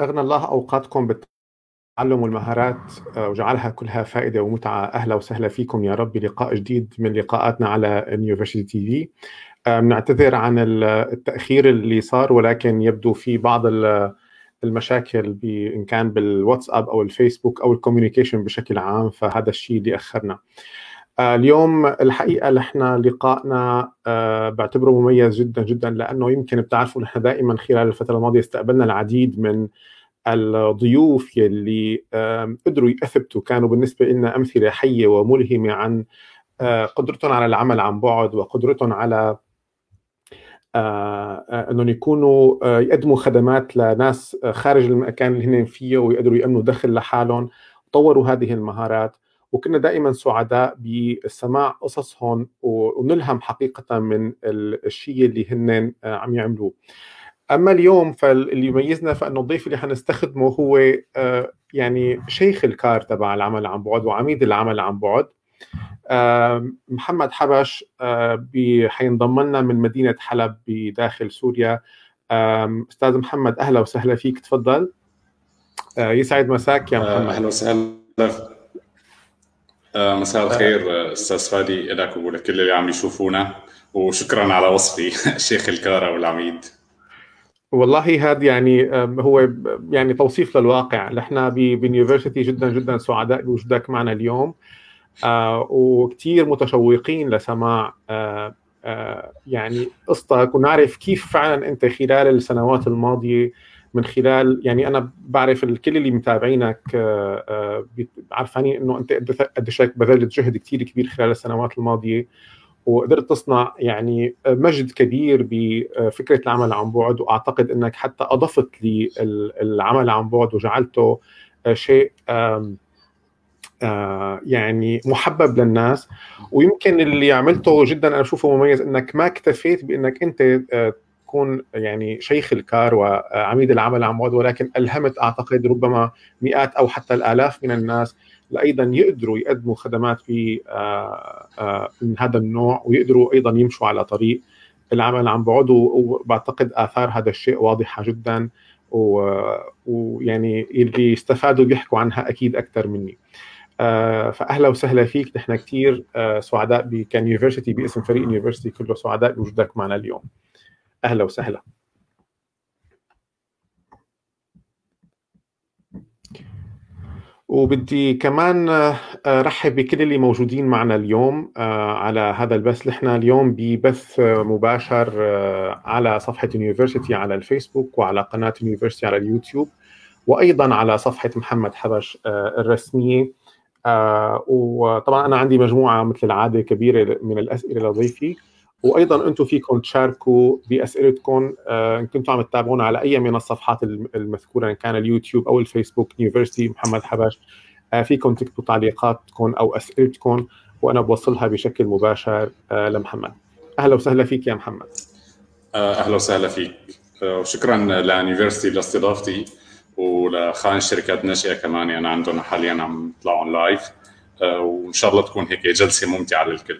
أغنى الله أوقاتكم بالتعلم والمهارات وجعلها كلها فائدة ومتعة. أهلا وسهلا فيكم يا رب لقاء جديد من لقاءاتنا على نيو فيشيتي تي في. نعتذر عن التأخير اللي صار، ولكن يبدو في بعض المشاكل إن كان بالواتساب أو الفيسبوك أو الكوميونيكيشن بشكل عام، فهذا الشيء اللي أخرنا. اليوم الحقيقة نحن لقائنا بعتبره مميز جدا جدا، لأنه يمكن بتعرفوا نحن دائما خلال الفترة الماضية استقبلنا العديد من الضيوف يلي قدروا يثبتوا، كانوا بالنسبة لنا أمثلة حية وملهمة عن قدرتهم على العمل عن بعد، وقدرتهم على أنهم يكونوا يقدموا خدمات لناس خارج المكان اللي هن فيه ويقدروا يأمنوا دخل لحالهم، طوروا هذه المهارات، وكنا دائما سعداء بسماع قصصهم ونلهم حقيقة من الشيء اللي هن عم يعملوه. أما اليوم فاللي يميزنا فإنه الضيف اللي حنستخدمه هو يعني شيخ الكار تبع العمل عن بعد وعميد العمل عن بعد، محمد حبش. حينضم لنا من مدينة حلب بداخل سوريا. أستاذ محمد أهلا وسهلا فيك، تفضل. يسعد مساك يا محمد. أهلا وسهلا، مساء الخير أستاذ فادي لك ولكل اللي عم يشوفونا، وشكراً على وصفي شيخ الكارة والعميد. والله هذا يعني هو يعني توصيف للواقع. نحن بنيوفرسيتي جداً جداً سعداء بوجودك معنا اليوم، وكتير متشوقين لسماع يعني قصتك، ونعرف كيف فعلاً أنت خلال السنوات الماضية من خلال يعني أنا بعرف الكل اللي متابعينك عارفاني أنه أنت قديش بذلت جهد كتير كبير خلال السنوات الماضية، وقدرت تصنع يعني مجد كبير بفكرة العمل عن بعد، وأعتقد أنك حتى أضفت للعمل عن بعد وجعلته شيء يعني محبب للناس. ويمكن اللي عملته جدا أنا أشوفه مميز، أنك ما اكتفيت بأنك أنت تكون يعني شيخ الكار وعميد العمل عن بعد، ولكن ألهمت أعتقد ربما مئات أو حتى الآلاف من الناس لأيضا يقدروا يقدموا خدمات في من هذا النوع، ويقدروا أيضا يمشوا على طريق العمل عن بعد. وبعتقد آثار هذا الشيء واضحة جدا، ويعني اللي استفادوا بيحكوا عنها أكيد أكثر مني. فأهلا وسهلا فيك. نحن كتير سعداء كنيوفرسيتي باسم فريق نيوفرسيتي كله سعداء بوجودك معنا اليوم. أهلا وسهلا. وبدي كمان رحب بكل اللي موجودين معنا اليوم على هذا البث. نحن اليوم ببث مباشر على صفحة يونيفرسيتي على الفيسبوك، وعلى قناة يونيفرسيتي على اليوتيوب، وأيضا على صفحة محمد حبش الرسمية. وطبعا أنا عندي مجموعة مثل العادة كبيرة من الأسئلة لضيفي، وايضا انتم فيكم تشاركوا باسئلتكم ان كنتوا عم تتابعونا على اي من الصفحات المذكوره، ان كان اليوتيوب او الفيسبوك نيوفرسيتي محمد حبش. فيكم تكتبوا تعليقاتكم او اسئلتكم وانا بوصلها بشكل مباشر لمحمد. اهلا وسهلا فيك يا محمد. اهلا وسهلا فيك، وشكرا لنيوفرسيتي لاستضافتي، ولخان شركات ناشئه كمان انا عندنا حاليا عم طلعوا لايف، وان شاء الله تكون هيك جلسه ممتعه للكل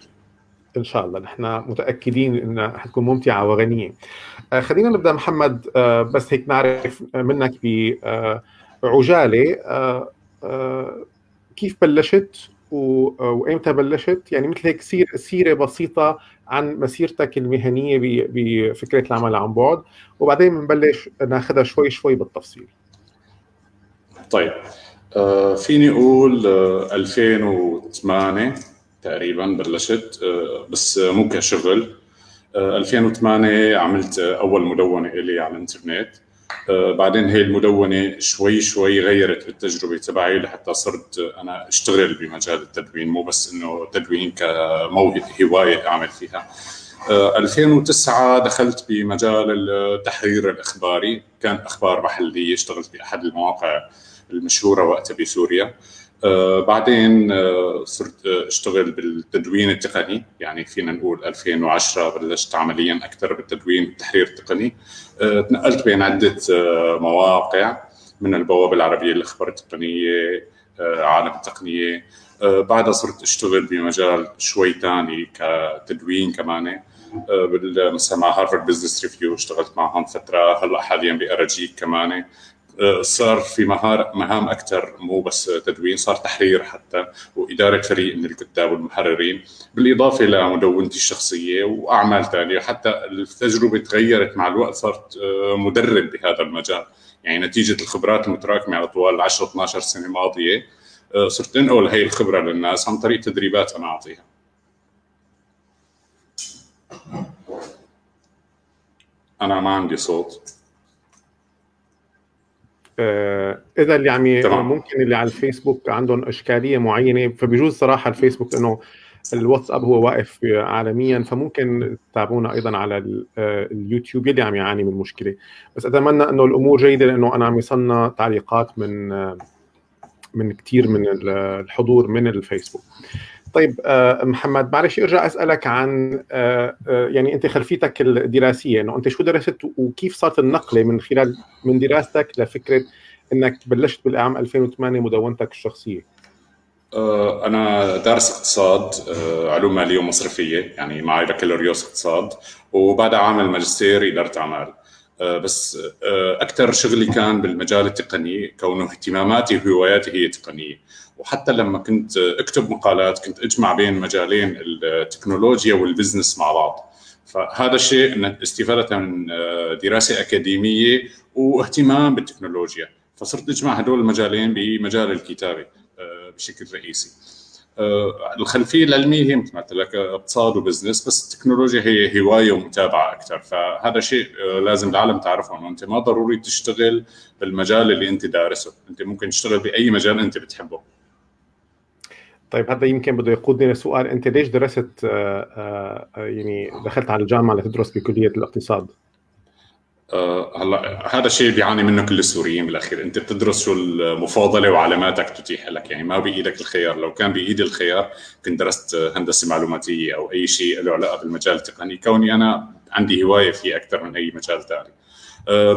إن شاء الله. نحن متأكدين أنها حتكون ممتعة وغنية. خلينا نبدأ محمد، بس هيك نعرف منك بعجالة كيف بلشت وإمتى بلشت، يعني مثل هيك سيرة بسيطة عن مسيرتك المهنية بفكرة العمل عن بعد، وبعدين بنبلش ناخدها شوي شوي بالتفصيل. طيب فيني أقول 2008 تقريبا بلشت، بس مو كشغل. 2008 عملت اول مدونه لي على الانترنت، بعدين هي المدونه شوي شوي غيرت التجربه تبعي لحتى صرت انا اشتغل بمجال التدوين، مو بس انه تدوين كهوايه اعمل فيها. 2009 دخلت بمجال التحرير الاخباري، كان اخبار محليه، اشتغلت باحد المواقع المشهوره وقتها بسوريا. بعدين صرت اشتغل بالتدوين التقني، يعني فينا نقول 2010 بلشت عمليا اكثر بالتدوين التحرير التقني. تنقلت بين عده مواقع، من البوابه العربيه للاخبار التقنيه، عالم التقنيه. بعدها صرت اشتغل بمجال شوي ثاني كتدوين كمان، مع هارفارد بزنس ريفيو اشتغلت معهم فتره. هلا حاليا باراجيك كمان صار في مهام أكثر، مو بس تدوين، صار تحرير حتى وإدارة فريق من الكتاب والمحررين، بالإضافة لمدونتي الشخصية وأعمال تانية. حتى التجربة تغيرت مع الوقت، صارت مدرب بهذا المجال، يعني نتيجة الخبرات المتراكمة على طوال 10-12 سنة ماضية صرت أنقل هاي الخبرة للناس عن طريق تدريبات أنا أعطيها. أنا ما عندي صوت. إذا اللي عم ممكن اللي على الفيسبوك عندهم إشكالية معينة، فبيجوز صراحة الفيسبوك لأنه الواتساب هو واقف عالميا، فممكن تتابعونا أيضا على اليوتيوب اللي عم يعاني من المشكلة. بس أتمنى أنه الأمور جيدة، لأنه أنا عم يصلنا تعليقات من كتير من الحضور من الفيسبوك. طيب محمد، معلش ارجع اسالك عن يعني انت خلفيتك الدراسيه، انه انت شو درست وكيف صارت النقله من خلال من دراستك لفكره انك بلشت بالعام 2008 مدونتك الشخصيه؟ انا دارس اقتصاد، علوم ماليه ومصرفيه، يعني معي بكالوريوس اقتصاد، وبعد عامل ماجستير اداره اعمال. بس اكثر شغلي كان بالمجال التقني، كونه اهتماماتي وهواياتي هي تقنيه. وحتى لما كنت اكتب مقالات كنت اجمع بين مجالين، التكنولوجيا والبزنس مع بعض. فهذا الشيء استفادة من دراسة أكاديمية واهتمام بالتكنولوجيا، فصرت اجمع هدول المجالين بمجال الكتابة بشكل رئيسي. الخلفية العلمية هي مثل ما قلت لك اقتصاد وبزنس، بس التكنولوجيا هي هواية ومتابعة أكثر. فهذا شيء لازم العالم تعرفه، أنه أنت ما ضروري تشتغل بالمجال اللي أنت دارسه، أنت ممكن تشتغل بأي مجال أنت بتحبه. طيب هذا يمكن بده يقودني لسؤال، أنت ليش درست يعني دخلت على الجامعة لتدرس بكلية الاقتصاد؟ هلا هذا الشيء بيعاني منه كل السوريين بالاخير، انت بتدرس شو المفاضله وعلاماتك تتيح لك، يعني ما بايدك الخيار. لو كان بايدي الخيار كنت درست هندسه معلوماتيه او اي شيء له علاقه بالمجال التقني، كوني انا عندي هوايه فيه اكثر من اي مجال ثاني.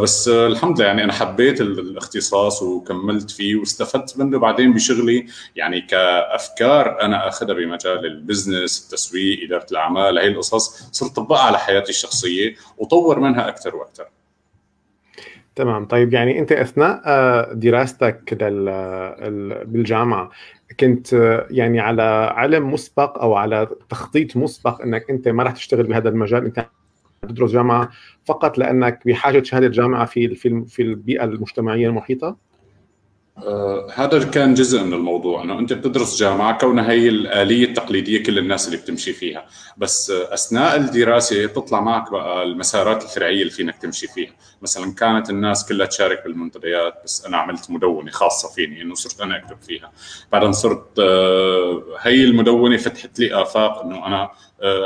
بس الحمد لله يعني انا حبيت الاختصاص وكملت فيه واستفدت منه بعدين بشغلي، يعني كافكار انا اخذها بمجال البزنس، التسويق، اداره الاعمال، هاي القصص صرت طبقها على حياتي الشخصيه وطور منها اكثر واكثر. تمام. طيب يعني أنت أثناء دراستك بالجامعة كنت يعني على علم مسبق أو على تخطيط مسبق أنك أنت ما راح تشتغل بهذا المجال، أنت تدرس جامعة فقط لأنك بحاجة شهادة جامعة في البيئة المجتمعية المحيطة؟ هذا كان جزء من الموضوع، أنه أنت بتدرس جامعة كونها هي الآلية التقليدية كل الناس اللي بتمشي فيها، بس أثناء الدراسة بتطلع معك بقى المسارات الفرعية اللي فينك تمشي فيها. مثلا كانت الناس كلها تشارك بالمنتديات، بس أنا عملت مدونة خاصة فيني أنه صرت أنا أكتب فيها. بعدين صرت هي المدونة فتحت لي آفاق أنه أنا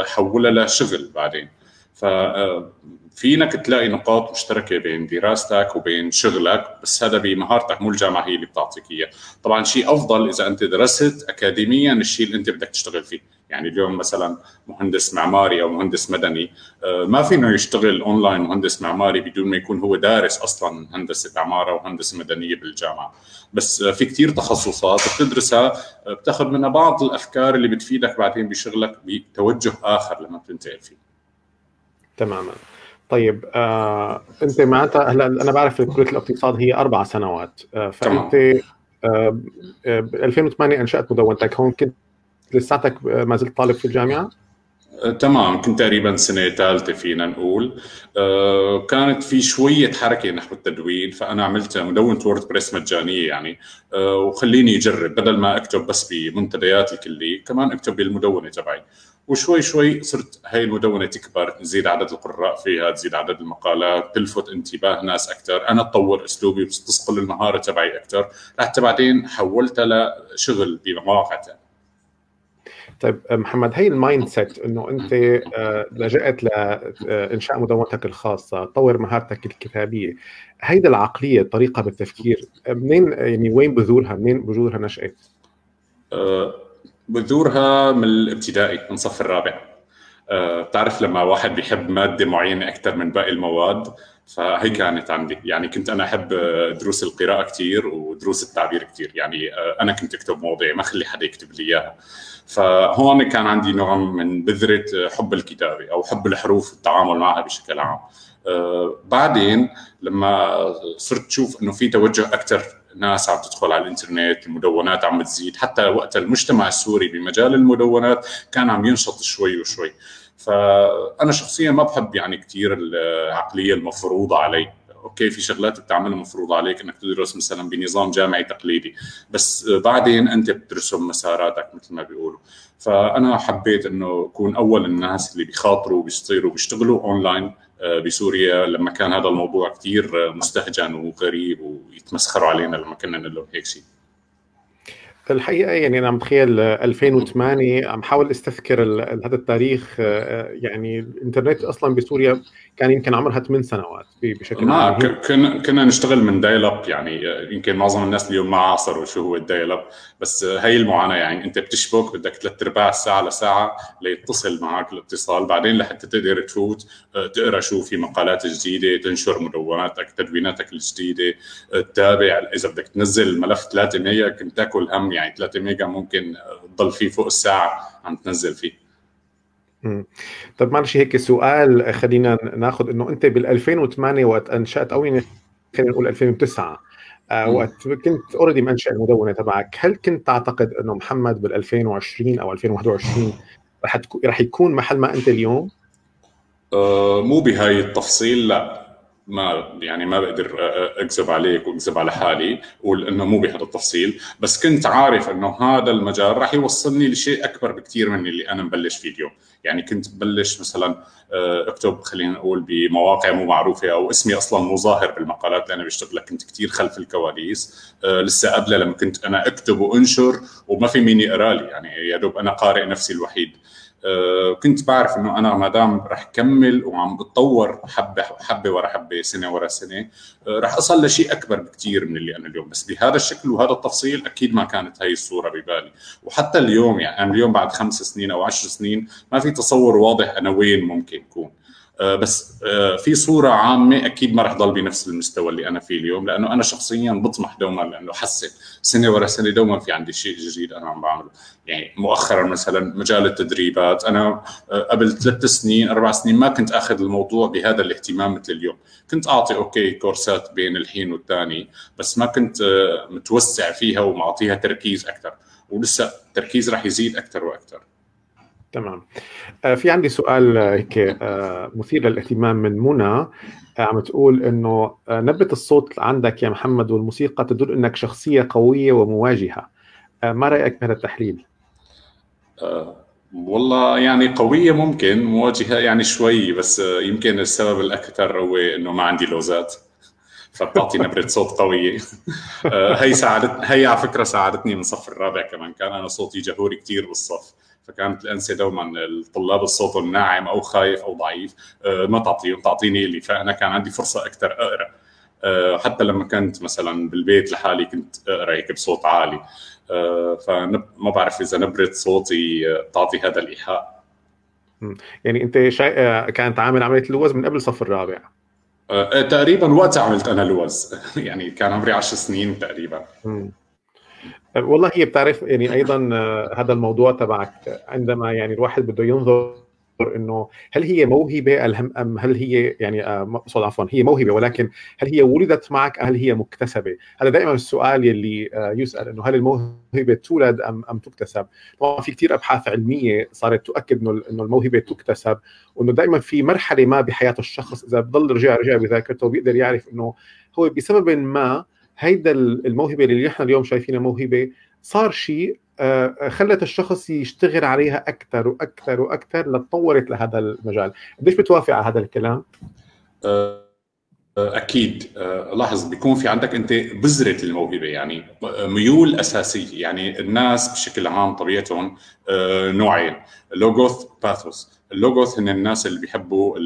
حولها لشغل بعدين. ففينك تلاقي نقاط مشتركة بين دراستك وبين شغلك، بس هذا بمهارتك، مو الجامعة هي اللي بتعطيك إياه. طبعاً شيء أفضل إذا أنت درست أكاديمياً الشيء اللي أنت بدك تشتغل فيه، يعني اليوم مثلاً مهندس معماري أو مهندس مدني ما فينه يشتغل أونلاين مهندس معماري بدون ما يكون هو دارس أصلاً هندسة عمارة وهندسة مدنية بالجامعة. بس في كتير تخصصات بتدرسها بتاخد منها بعض الأفكار اللي بتفيدك بعدين بشغلك بتوجه آخر لما بتنتقل فيه. تماما. طيب انت معناتها هلا انا بعرف كليه الاقتصاد هي 4 سنوات، فانت ب 2008 انشات مدونتك، هون كنت لساتك ما زلت طالب في الجامعه؟ تمام، كنت تقريبا سنه ثالثه فينا نقول. كانت في شويه حركه نحو التدوين، فانا عملت مدونه ووردبريس مجانيه يعني، وخليني اجرب بدل ما اكتب بس بمنتديات الكليه كمان اكتب بالمدونه تبعي. وشوي شوي صرت هاي المدونة تكبر، تزيد عدد القراء فيها، تزيد عدد المقالات، تلفت انتباه ناس أكتر، أنا أتطور أسلوبي وتستقل المهارة تبعي أكتر، حتى بعدين حولتها لشغل بمواقع تانية. طيب محمد، هاي المايند سيت إنه أنت لجأت لإنشاء مدونتك الخاصة، تطور مهارتك الكتابية، هيدا العقلية، الطريقة بالتفكير، منين يعني وين بذورها، منين بذورها نشأت؟ بذورها من الابتدائي، من صف الرابع. بتعرف لما واحد بيحب مادة معينة أكثر من باقي المواد، فهي كانت عندي. يعني كنت أنا أحب دروس القراءة كتير ودروس التعبير كتير، يعني أنا كنت أكتب مواضيع ما خلي حدا يكتب لي إياها، فهون كان عندي نوع من بذرة حب الكتابة أو حب الحروف والتعامل معها بشكل عام. بعدين لما صرت تشوف انه في توجه اكثر، ناس عم تدخل على الانترنت، المدونات عم تزيد، حتى وقت المجتمع السوري بمجال المدونات كان عم ينشط شوي وشوي. فانا شخصيا ما بحب يعني كثير العقليه المفروضه علي. اوكي في شغلات بتعملها مفروض عليك انك تدرس مثلا بنظام جامعي تقليدي، بس بعدين انت بترسم مساراتك مثل ما بيقولوا. فانا حبيت انه اكون اول الناس اللي بيخاطروا بيصيروا بيشتغلوا اونلاين بسوريا لما كان هذا الموضوع كتير مستهجن وغريب ويتمسخروا علينا لما كنا نقول هيك شيء. الحقيقة يعني أنا متخيل 2008 عم حاول استذكر هذا التاريخ، يعني الإنترنت أصلاً بسوريا كان يمكن عمرها 8 سنوات بشكل عام. كنا نشتغل من دايل اب، يعني يمكن معظم الناس اليوم ما عاصروا شو هو الدايل اب، بس هي المعاناة. يعني أنت بتشبك بدك 3/4 ساعة لساعة ليتصل معك الاتصال، بعدين لحتى تقدر تفوت تقرأ شو في مقالات جديدة، تنشر مدوناتك تدويناتك الجديدة، تتابع. إذا بدك تنزل ملف 3 ميجا كنت تاكل هم، يعني 3 ميجا ممكن تضل فيه فوق الساعة عم تنزل فيه. طب معلش هيك سؤال، خلينا ناخد انه انت بال2008 وقت انشأت، او يعني خلينا نقول 2009 وقت كنت اوريدي منشأ المدونة تبعك، هل كنت تعتقد انه محمد بال2020 او 2021 رح يكون محل ما انت اليوم؟ مو بهاي التفصيل، لا، ما يعني ما بقدر اكذب عليك واكذب على حالي اقول انه مو بهذا التفصيل، بس كنت عارف انه هذا المجال راح يوصلني لشيء اكبر بكثير من اللي انا مبلش فيه اليوم. يعني كنت ببلش مثلا اكتب خلينا نقول بمواقع مو معروفه، او اسمي اصلا مو ظاهر بالمقالات اللي انا بشتغلها، كنت كثير خلف الكواليس لسه قبل لما كنت انا اكتب وانشر وما في مين يقرا لي، يعني يا دوب انا قارئ نفسي الوحيد. كنت بعرف انه انا ما دام رح كمل وعم بتطور حبه حبه ورا حبه سنه ورا سنه رح اصل لشيء اكبر بكتير من اللي انا اليوم، بس بهذا الشكل وهذا التفصيل اكيد ما كانت هاي الصوره ببالي. وحتى اليوم يعني انا اليوم بعد 5 سنين او 10 سنين ما في تصور واضح انا وين ممكن اكون، بس في صوره عامه اكيد ما رح ضل بنفس المستوى اللي انا فيه اليوم، لانه انا شخصيا بطمح دوما لانه حسن سنه ورا سنه دوما في عندي شيء جديد انا عم بعمله. يعني مؤخرا مثلا مجال التدريبات، انا قبل 3 سنين 4 سنين ما كنت اخذ الموضوع بهذا الاهتمام مثل اليوم، كنت اعطي اوكي كورسات بين الحين والثاني بس ما كنت متوسع فيها ومعطيها تركيز اكثر، ولسه التركيز رح يزيد اكثر واكثر. تمام. في عندي سؤال هيك مثير للاهتمام من منى، عم تقول انه نبرة الصوت عندك يا محمد والموسيقى تدل انك شخصية قوية ومواجهة، ما رأيك بهذا التحليل؟ والله يعني قوية ممكن، مواجهة يعني شوي، بس يمكن السبب الأكثر هو انه ما عندي لوزات فبتعطي نبرة صوت قوية. هي على فكرة ساعدتني من صف الرابع، كمان كان انا صوتي جهوري كتير بالصف، فكانت الأنسة دوما الطلاب الصوت الناعم أو خايف أو ضعيف ما تعطيني لي، فأنا كان عندي فرصة أكثر أقرأ. حتى لما كنت مثلا بالبيت لحالي كنت أقرأ هيك بصوت عالي، فما بعرف إذا نبرة صوتي تعطي هذا الإيحاء. يعني أنت كانت عامل عملية اللوز من قبل صف الرابع؟ تقريبا وقت عملت أنا لوز. يعني كان عمري 10 سنين تقريبا. والله هي بتعرف يعني أيضا هذا الموضوع تبعك، عندما يعني الواحد بده ينظر إنه هل هي موهبة أم هل هي يعني هي موهبة، ولكن هل هي ولدت معك هل هي مكتسبة؟ هذا دائما السؤال يلي يسأل، إنه هل الموهبة تولد أم تكتسب؟ طبعا في كتير أبحاث علمية صارت تؤكد إنه الموهبة تكتسب، وإنه دائما في مرحلة ما بحياة الشخص إذا بضل رجع بذاكرته بيقدر يعرف إنه هو بسبب ما هيدا الموهبة اللي احنا اليوم شايفينها موهبة صار شيء خلت الشخص يشتغل عليها أكثر وأكثر وأكثر لتطورت لهذا المجال. قديش بتوافق على هذا الكلام؟ أكيد. لاحظ بيكون في عندك أنت بذرة الموهبة، يعني ميول أساسية. يعني الناس بشكل عام طبيعتهم نوعين، لوغوث باثوس. اللوغوث هن الناس اللي بيحبوا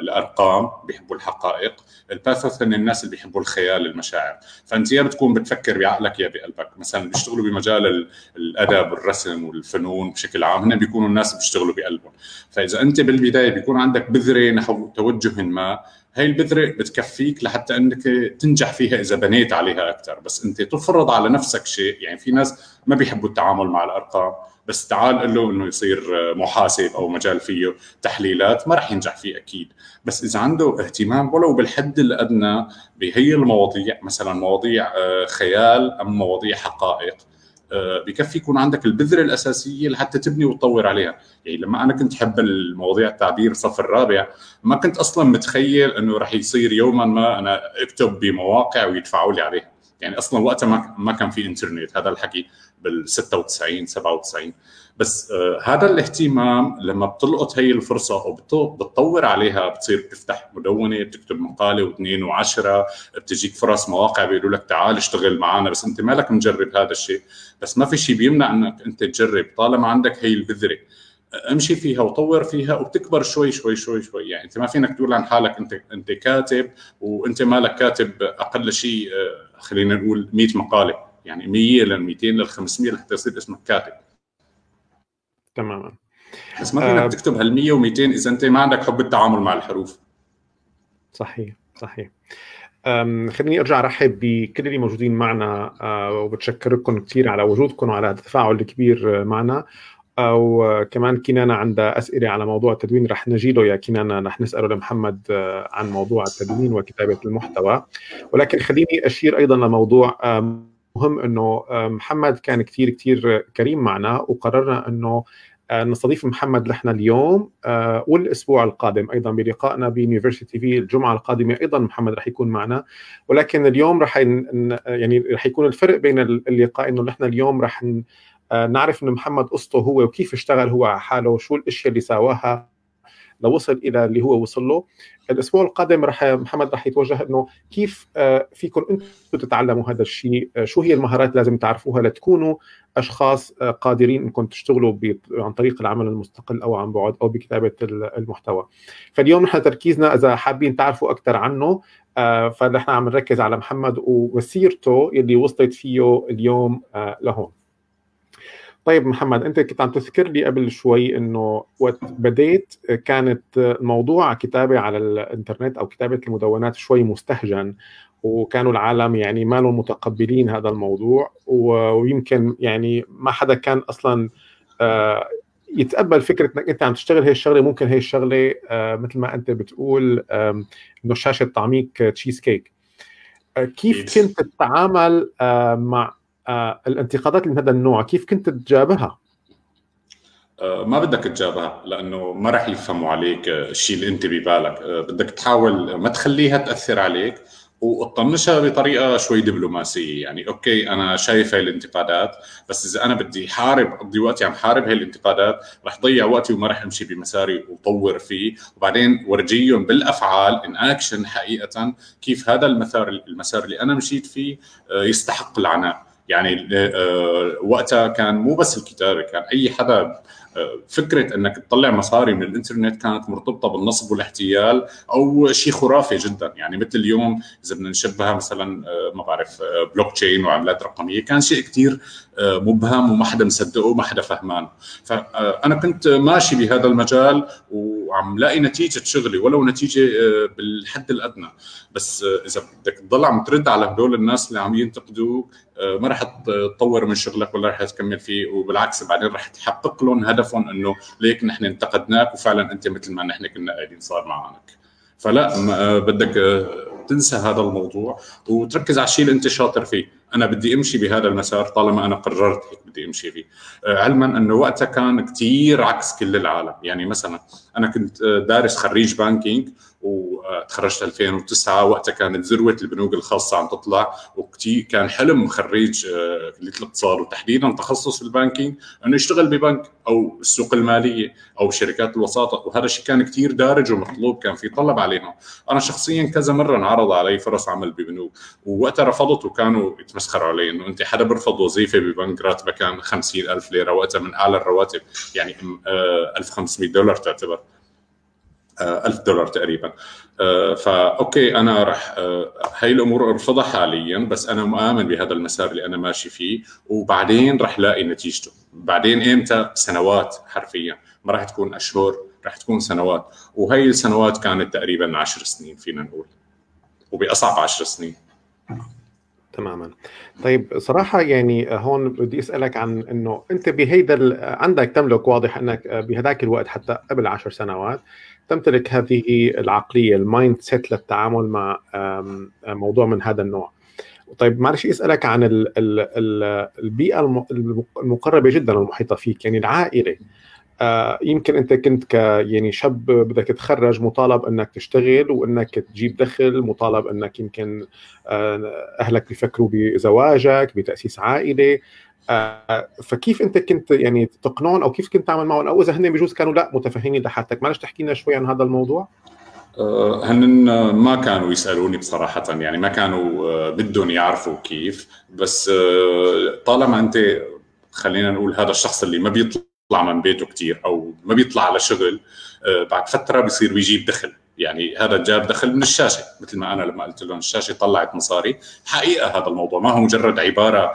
الأرقام، بيحبوا الحقائق. الباثوث هن الناس اللي بيحبوا الخيال، المشاعر. فأنت يا بتكون بتفكر بعقلك يا بقلبك. مثلا بيشتغلوا بمجال الأدب والرسم والفنون بشكل عام، هن بيكونوا الناس بيشتغلوا بقلبهم. فإذا أنت بالبداية بيكون عندك بذرة نحو توجه ما، هاي البذرة بتكفيك لحتى انك تنجح فيها اذا بنيت عليها اكثر. بس انت تفرض على نفسك شيء. يعني في ناس ما بيحبوا التعامل مع الارقام، بس تعال قل له انه يصير محاسب او مجال فيه تحليلات ما راح ينجح فيه اكيد. بس اذا عنده اهتمام ولو بالحد الادنى بهي المواضيع، مثلا مواضيع خيال ام مواضيع حقائق، بكفي يكون عندك البذرة الأساسية لحتى تبني وتطور عليها. يعني لما أنا كنت حب المواضيع التعبير صف الرابع، ما كنت أصلا متخيل أنه رح يصير يوما ما أنا أكتب بمواقع ويدفعوا لي عليها. يعني أصلا وقتها ما كان في إنترنت، هذا الحكي بال96-97. بس هذا الاهتمام لما بتلقط هي الفرصة وبتطور عليها، بتصير تفتح مدونة، بتكتب مقالة و2 و10، بتجيك فرص مواقع بيقولوا لك تعال اشتغل معنا، بس انت مالك مجرب هذا الشيء. بس ما في شيء بيمنع انك انت تجرب طالما عندك هي البذرة، امشي فيها وطور فيها وبتكبر شوي شوي شوي شوي. يعني انت ما فينك تقول عن حالك انت كاتب وانت مالك كاتب اقل شيء خلينا نقول 100 مقالة، يعني 100-200-500 لحتى يصير اسمك كاتب. تماما. بس ما فينك تكتب هال100 و200 إذا أنت ما عندك حب التعامل مع الحروف. صحيح. خليني أرجع أرحب بكل اللي موجودين معنا، وبتشكركم كتير على وجودكم وعلى التفاعل الكبير معنا. وكمان كنانة عندها أسئلة على موضوع التدوين، رح نجيله يا كنانة، رح نسأله لمحمد عن موضوع التدوين وكتابة المحتوى. ولكن خليني أشير أيضا لموضوع مهم، أنه محمد كان كتير كتير كريم معنا، وقررنا أنه نستضيف محمد لحنا اليوم والأسبوع القادم أيضا بلقائنا بيونيفرسيتي تي في الجمعة القادمة. أيضا محمد رح يكون معنا، ولكن اليوم رح يكون الفرق بين اللقاء أنه نحن اليوم رح نعرف أن محمد قصته هو وكيف اشتغل هو على حاله وشو الأشياء اللي سواها لوصل إلى اللي هو وصل له. الأسبوع القادم محمد رح يتوجه أنه كيف فيكم أنتم تتعلموا هذا الشيء، شو هي المهارات لازم تعرفوها لتكونوا أشخاص قادرين أنكم تشتغلوا عن طريق العمل المستقل أو عن بعد أو بكتابة المحتوى. فاليوم نحن تركيزنا إذا حابين تعرفوا أكثر عنه، فنحن عم نركز على محمد ومسيرته اللي وصلت فيه اليوم لهون. طيب محمد، أنت كنت عم تذكر لي قبل شوي أنه وقت بديت كانت موضوع كتابة على الإنترنت أو كتابة المدونات شوي مستهجن، وكانوا العالم يعني ما لهم متقبلين هذا الموضوع، ويمكن يعني ما حدا كان أصلا يتقبل فكرة أنك أنت عم تشتغل هاي الشغلة. ممكن هاي الشغلة مثل ما أنت بتقول أنه شاشة طعميك تشيز كيك. كيف كنت تتعامل مع الانتقادات من هذا النوع؟ كيف كنت تجابهها؟ ما بدك تجابهها، لأنه ما رح يفهموا عليك الشيء اللي أنت ببالك. بدك تحاول ما تخليها تأثر عليك وتطنشها بطريقة شوي دبلوماسية. يعني أوكي أنا شايف هاي الانتقادات، بس إذا أنا بدي حارب أقضي وقتي عم حارب هاي الانتقادات رح ضيع وقتي وما رح أمشي بمساري وطور فيه، وبعدين ورجيهم بالأفعال إن أكشن حقيقة كيف هذا المسار اللي أنا مشيت فيه يستحق العناء. يعني وقتها كان مو بس الكتابة، كان أي حدا فكرة أنك تطلع مصاري من الإنترنت كانت مرتبطة بالنصب والاحتيال أو شيء خرافي جدا. يعني مثل اليوم إذا بدنا نشبهها مثلا ما بعرف بلوك تشين وعملات رقمية، كان شيء كتير مبهم وما حدا مصدقه وما حدا فهمان. فأنا كنت ماشي بهذا المجال وعم لاقي نتيجة شغلي ولو نتيجة بالحد الأدنى. بس إذا بدك تضل عم ترد على هدول الناس اللي عم ينتقدوك ما رح تطور من شغلك ولا رح تكمل فيه، وبالعكس بعدين رح تحقق لهم هدفهم أنه ليك نحن انتقدناك وفعلا أنت مثل ما نحن كنا قاعدين صار معانك. فلا بدك تنسى هذا الموضوع وتركز على الشيء اللي أنت شاطر فيه. أنا بدي أمشي بهذا المسار طالما أنا قررت هيك بدي أمشي فيه، علما أنه وقتها كان كتير عكس كل العالم. يعني مثلا أنا كنت دارس خريج بانكينج وتخرجت 2009، وقتها كانت ذروة البنوك الخاصة عم تطلع، وكتير كان حلم خريج الاقتصاد وتحديدا تخصص البانكينج أنه يشتغل ببنك أو السوق المالية أو شركات الوساطة، وهذا الشيء كان كتير دارج ومطلوب، كان في طلب عليهم. أنا شخصيا كذا مرة انعرض علي فرص عمل ببنوك ووقتها رفضت، وكانوا يتمسخروا علي إنه أنت حدا برفض وظيفة ببنك راتبه كان 50,000 ليرة، وقتها من أعلى الرواتب، يعني $1,500 تعتبر $1,000 تقريبا. فأوكي أنا رح هاي الأمور أرفضها حاليا، بس أنا مؤمن بهذا المسار اللي أنا ماشي فيه، وبعدين رح لاقي نتيجته. بعدين إمتى؟ سنوات حرفيا، ما رح تكون أشهر رح تكون سنوات، وهي السنوات كانت تقريباً 10 سنين فينا نقول، وبأصعب 10 سنين. تماماً. طيب صراحة يعني هون بدي أسألك عن إنه أنت بهيدا عندك تملك، واضح أنك بهداك الوقت حتى قبل 10 سنوات تمتلك هذه العقلية المايند سيت للتعامل مع موضوع من هذا النوع. طيب معلش أسألك عن البيئة المقربة جداً المحيطة فيك، يعني العائلة. يمكن أنت كنت يعني شاب بدك تتخرج مطالب أنك تشتغل وأنك تجيب دخل، مطالب أنك يمكن أهلك بيفكروا بزواجك، بتأسيس عائلة. فكيف أنت كنت يعني تقنعهم أو كيف كنت تعمل معهم، أو إذا هن بجوز كانوا لا متفهمين لحالتك؟ معلش تحكي لنا شوي عن هذا الموضوع. هن ما كانوا يسألوني بصراحة، يعني ما كانوا بدهم يعرفوا كيف، بس طالما أنت خلينا نقول هذا الشخص اللي ما بيطلع من بيته كتير أو ما بيطلع على شغل، بعد فترة بيصير بيجيب دخل. يعني هذا جاب دخل من الشاشة، مثل ما أنا لما قلت لهم الشاشة طلعت مصاري. حقيقة هذا الموضوع ما هو مجرد عبارة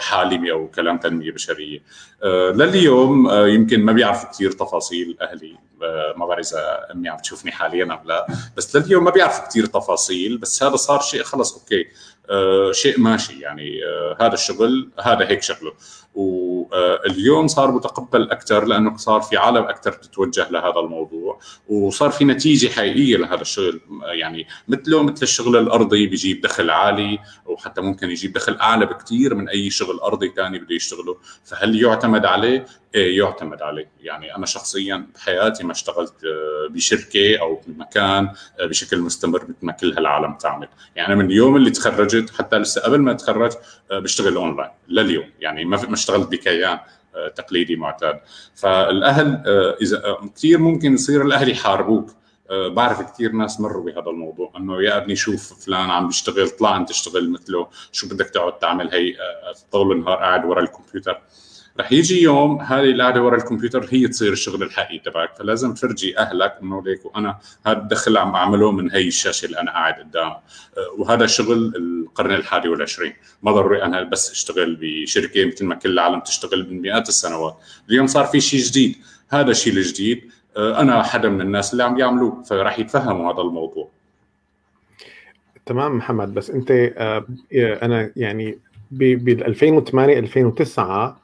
حالمي أو كلام تنمية بشرية. لليوم يمكن ما بيعرفوا كتير تفاصيل أهلي، ما بعرف إذا أمي عم تشوفني حاليا أو لا، بس لليوم ما بيعرفوا كتير تفاصيل. بس هذا صار شيء خلص أوكي، شيء ماشي، يعني هذا الشغل هذا هيك شغله. واليوم صار متقبل أكتر، لأنه صار في عالم أكتر تتوجه لهذا الموضوع، وصار في نتيجة حقيقية لهذا الشغل. يعني مثل الشغل الأرضي بيجيب دخل عالي، وحتى ممكن يجيب دخل أعلى بكتير من أي شغل أرضي تاني بده يشتغله. فهل يعتمد عليه؟ يعتمد عليه. يعني أنا شخصياً بحياتي ما اشتغلت بشركة أو بمكان بشكل مستمر مثل ما كل هالعالم تعمل. يعني من اليوم اللي تخرجت حتى لسه قبل ما أتخرج بشتغل أونلاين لليوم، يعني ما اشتغلت بكيان تقليدي معتاد. فالأهل إذا كتير ممكن يصير الأهل يحاربوك. بعرف كتير ناس مروا بهذا الموضوع، انه يا ابني شوف فلان عم بيشتغل، طلع انت تشتغل مثله، شو بدك تقعد تعمل هي طول النهار قاعد ورا الكمبيوتر؟ رح يجي يوم هذه القعده ورا الكمبيوتر هي تصير الشغل الحقيقي تبعك. فلازم تفرجي اهلك انه ليك وانا هذا الدخل عم اعمله من هي الشاشه اللي انا قاعد قدامها، وهذا شغل القرن الحادي والعشرين. ما ضروري انا بس اشتغل بشركه مثل ما كل العالم تشتغل من مئات السنوات. اليوم صار في شيء جديد، هذا الشيء الجديد أنا حدا من الناس اللي عم يعملوه، فراح يتفهموا هذا الموضوع. تمام محمد، بس أنت أنا يعني بال 2008-2009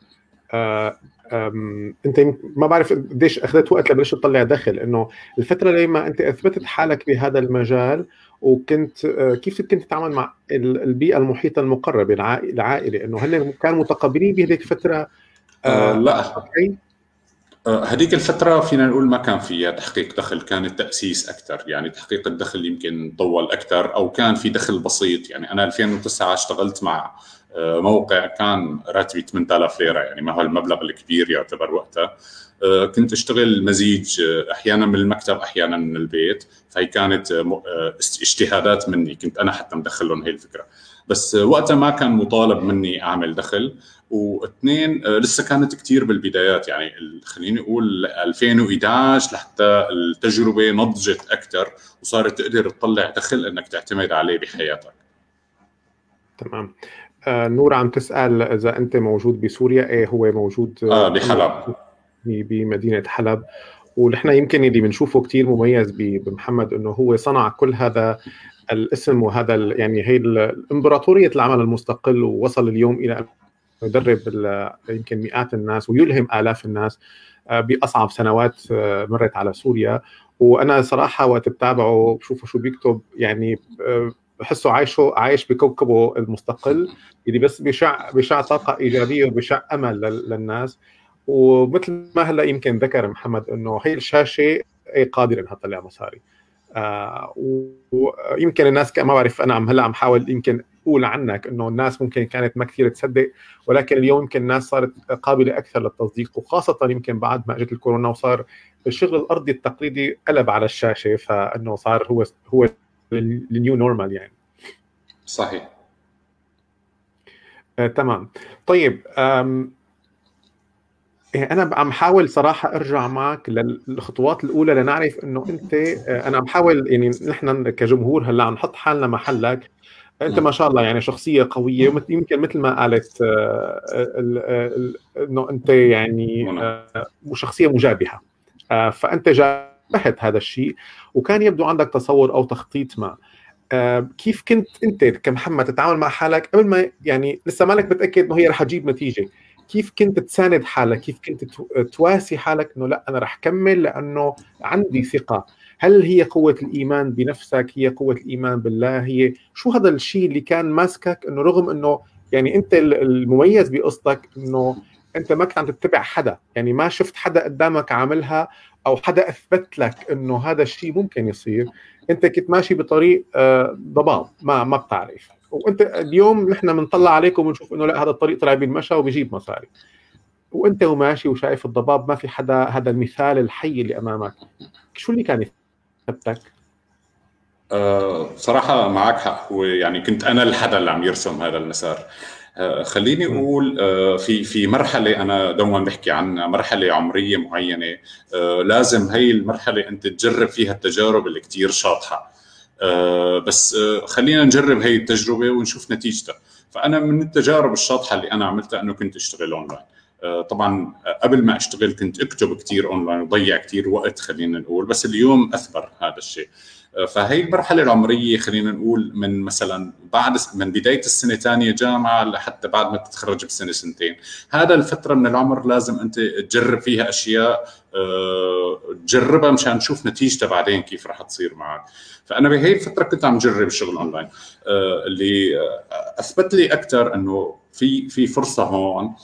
أنت ما بعرف قديش أخذت وقت لبلش تطلع دخل، إنه الفترة اللي ما أنت أثبتت حالك بهذا المجال، وكنت كيف كنت تتعامل مع البيئة المحيطة المقربة، العائلة، إنه هل كانوا متقبلين بهذيك الفترة؟ لا، هذيك الفترة فينا نقول ما كان فيها تحقيق دخل، كان التأسيس أكتر. يعني تحقيق الدخل يمكن طول أكتر، أو كان في دخل بسيط. يعني أنا 2009 اشتغلت مع موقع كان راتبي 8000 ليرة، يعني ما هو المبلغ الكبير يعتبر وقتها. كنت اشتغل مزيج، أحيانا من المكتب أحيانا من البيت، فهي كانت اجتهادات مني، كنت أنا حتى مدخلهم هي الفكرة. بس وقتها ما كان مطالب مني أعمل دخل، واثنين لسه كانت كتير بالبدايات. يعني خليني أقول 2011 لحتى التجربة نضجت أكتر، وصارت تقدر تطلع دخل أنك تعتمد عليه بحياتك. تمام. نور عم تسأل إذا أنت موجود بسوريا. إيه هو موجود بحلب، بمدينة حلب. ونحن يمكن اللي بنشوفه كتير مميز بمحمد أنه هو صنع كل هذا الاسم وهذا يعني هي الإمبراطورية العمل المستقل، ووصل اليوم إلى يدرب يمكن مئات الناس ويلهم آلاف الناس بأصعب سنوات مرت على سوريا. وأنا صراحة وقت بتابعه وبشوفه شو بيكتب، يعني بحسه عايش بكوكبه المستقل اللي بس بشع طاقة إيجابية وبشع أمل للناس. ومثل ما هلأ يمكن ذكر محمد أنه هي الشاشة قادرة أنها تطلع مصاري. ويمكن الناس ما بعرف، أنا هلأ عم حاول يمكن أقول عنك أنه الناس ممكن كانت ما كثير تصدق، ولكن اليوم يمكن الناس صارت قابلة أكثر للتصديق، وخاصة يمكن بعد ما أجت الكورونا وصار الشغل الأرضي التقليدي قلب على الشاشة، فأنه صار هو النيو نورمال يعني. صحيح. تمام. طيب أنا عم حاول صراحة أرجع معك للخطوات الأولى لنعرف أنه أنت أنا عم حاول يعني نحن كجمهور هلأ عم نحط حالنا محلك. أنت ما شاء الله يعني شخصية قوية، يمكن مثل ما قالت أنه أنت يعني شخصية مجابهة، فأنت جربت هذا الشيء وكان يبدو عندك تصور أو تخطيط ما. كيف كنت أنت كمحمد تتعامل مع حالك قبل ما يعني لسه مالك بتأكد إنه هي رح تجيب نتيجة؟ كيف كنت تساند حالك؟ كيف كنت تواسي حالك إنه لا أنا رح كمل لأنه عندي ثقة؟ هل هي قوة الإيمان بنفسك؟ هي قوة الإيمان بالله؟ هي شو هذا الشيء اللي كان ماسكك إنه رغم إنه يعني أنت المميز بقصتك إنه أنت ما كنت عم تتبع حدا، يعني ما شفت حدا قدامك عاملها أو حدا أثبت لك إنه هذا الشيء ممكن يصير، أنت كنت ماشي بطريق ضباب ما بتعرف. وأنت اليوم نحن بنطلع عليكم ونشوف إنه لا هذا الطريق طلع بالمشى وبيجيب مصاري، وأنت وماشي وشايف الضباب ما في حدا، هذا المثال الحي اللي أمامك. شو اللي كان يثبتك؟ صراحة معك حق، ويعني كنت أنا الحدا اللي عم يرسم هذا المسار. خليني أقول في مرحلة أنا دوما بحكي عنها، مرحلة عمرية معينة لازم هاي المرحلة أنت تجرب فيها التجارب اللي كتير شاطحة، بس خلينا نجرب هاي التجربة ونشوف نتيجتها. فأنا من التجارب الشاطحة اللي أنا عملتها أنه كنت أشتغل أونلاين. طبعا قبل ما أشتغل كنت أكتب كتير أونلاين وضيع كتير وقت خلينا نقول، بس اليوم أثبر هذا الشيء. فهي المرحلة العمرية خلينا نقول من مثلا بعد من بداية السنة الثانية جامعة لحتى بعد ما تتخرج بسنة سنتين، هذا الفترة من العمر لازم أنت تجرب فيها أشياء، تجربها مشان نشوف نتيجتها بعدين كيف راح تصير معك. فأنا بهي الفترة كنت عم جرب شغل أونلاين اللي أثبت لي أكتر أنه في فرصة هون.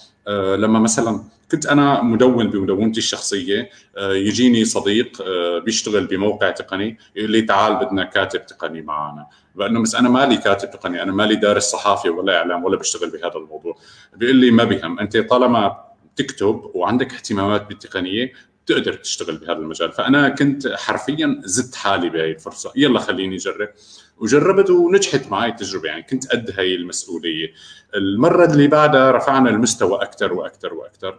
لما مثلا كنت أنا مدون بمدونتي الشخصية، يجيني صديق بيشتغل بموقع تقني يقول لي تعال بدنا كاتب تقني معنا، بأنه بس أنا مالي كاتب تقني، أنا مالي دارس صحافة ولا إعلام ولا بشتغل بهذا الموضوع. بيقول لي ما بهم، أنت طالما تكتب وعندك اهتمامات بالتقنية تقدر تشتغل بهذا المجال. فأنا كنت حرفياً زدت حالي بهاي الفرصة، يلا خليني أجرب، وجربت ونجحت معي التجربة، يعني كنت قد هاي المسؤولية. المرة اللي بعدها رفعنا المستوى أكتر وأكتر وأكتر،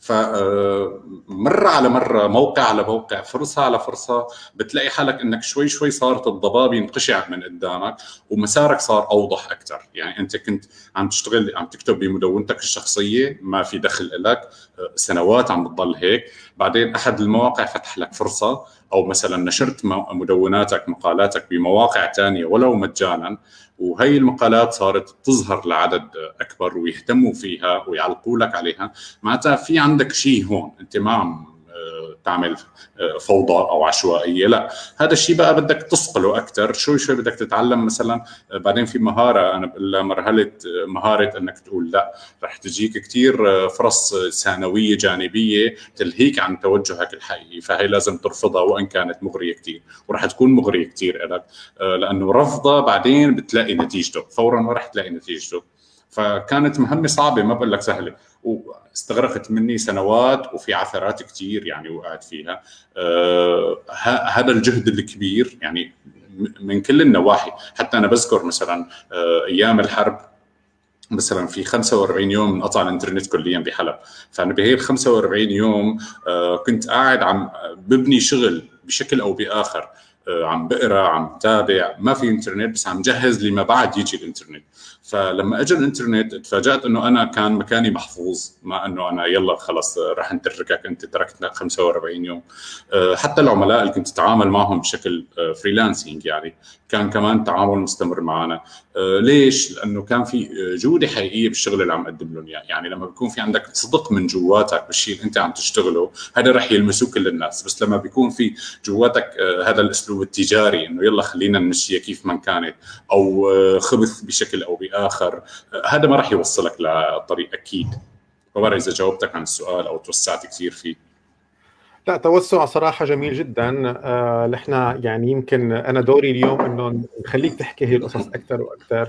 فمرة على مرة، موقع على موقع، فرصة على فرصة، بتلاقي حالك إنك شوي شوي صارت الضباب ينقشع من قدامك ومسارك صار أوضح أكتر. يعني أنت كنت عم تشتغل، عم تكتب بمدونتك الشخصية، ما في دخل لك، سنوات عم بتضل هيك، بعدين أحد المواقع فتح لك فرصة، أو مثلا نشرت مدوناتك مقالاتك بمواقع تانية ولو مجانا، وهي المقالات صارت تظهر لعدد أكبر ويهتموا فيها ويعلقوا لك عليها. معناتها في عندك شيء هون، أنت ما عم تعمل فوضى أو عشوائية، لا هذا الشيء بقى بدك تسقله أكتر، شوي شوي بدك تتعلم. مثلا بعدين في مهارة أنا بقول لها مهارة أنك تقول لا، رح تجيك كتير فرص ثانوية جانبية تلهيك عن توجهك الحقيقي، فهي لازم ترفضها وإن كانت مغرية كتير، ورح تكون مغرية كتير لك، لأنه رفضها بعدين بتلاقي نتيجته فورا، ما رح تلاقي نتيجته. فكانت مهمة صعبة، ما بقول لك سهلة، واستغرقت مني سنوات وفي عثرات كتير يعني وقعت فيها. هذا الجهد الكبير يعني من كل النواحي. حتى أنا بذكر مثلا أيام الحرب مثلا في 45 يوم انقطع الانترنت كليا بحلب، فأنا بهي ال 45 يوم كنت قاعد عم ببني شغل بشكل أو بآخر، عم بقرأ، عم تابع، ما في انترنت بس عم جهز لما بعد يجي الانترنت. فلما اجى الانترنت تفاجأت انه انا كان مكاني محفوظ، ما انه انا يلا خلص راح نتركك، انت تركتنا 45 يوم. حتى العملاء اللي كنت اتعامل معهم بشكل فريلانسينج يعني كان كمان تعامل مستمر معنا. ليش؟ لانه كان في جودة حقيقية بالشغل اللي عم اقدم لهم. يعني لما بيكون في عندك صدق من جواتك بالشيء اللي انت عم تشتغله، هذا راح يلمسوه كل الناس. بس لما بيكون في جواتك هذا الاسلوب التجاري انه يلا خلينا نمشي كيف ما كانت، او خبث بشكل او بآخر، هذا ما راح يوصلك للطريق أكيد. فبرا إذا جاوبتك عن السؤال أو توسعت كثير فيه. لا توسع صراحة جميل جدا. لحنا يعني يمكن أنا دوري اليوم إنه نخليك تحكي هي القصص أكثر وأكثر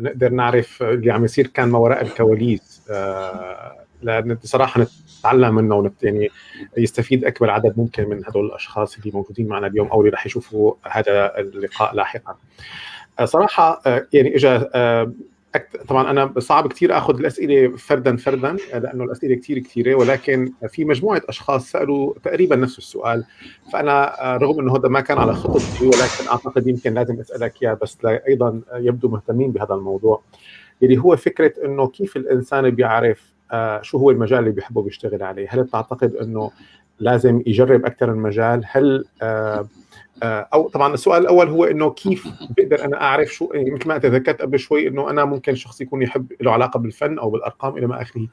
لنقدر نعرف اللي عم يصير كان ما وراء الكواليس، لأن صراحة نتعلم منه يعني يستفيد أكبر عدد ممكن من هذول الأشخاص اللي موجودين معنا اليوم أو اللي راح يشوفوا هذا اللقاء لاحقا. صراحة يعني طبعا أنا صعب كتير أخذ الأسئلة فردا لأنه الأسئلة كتيرة، ولكن في مجموعة أشخاص سألوا تقريبا نفس السؤال، فأنا رغم أنه هذا ما كان على خطتي ولكن أعتقد يمكن لازم أسألك إياه، بس أيضا يبدو مهتمين بهذا الموضوع اللي هو فكرة أنه كيف الإنسان بيعرف شو هو المجال اللي بيحبه بيشتغل عليه. هل تعتقد أنه لازم يجرب اكثر المجال. هل او طبعا السؤال الاول هو انه كيف بقدر انا اعرف شو، مثل ما تذكرت قبل شوي انه انا ممكن شخص يكون يحب له علاقه بالفن او بالارقام الى ما اخره.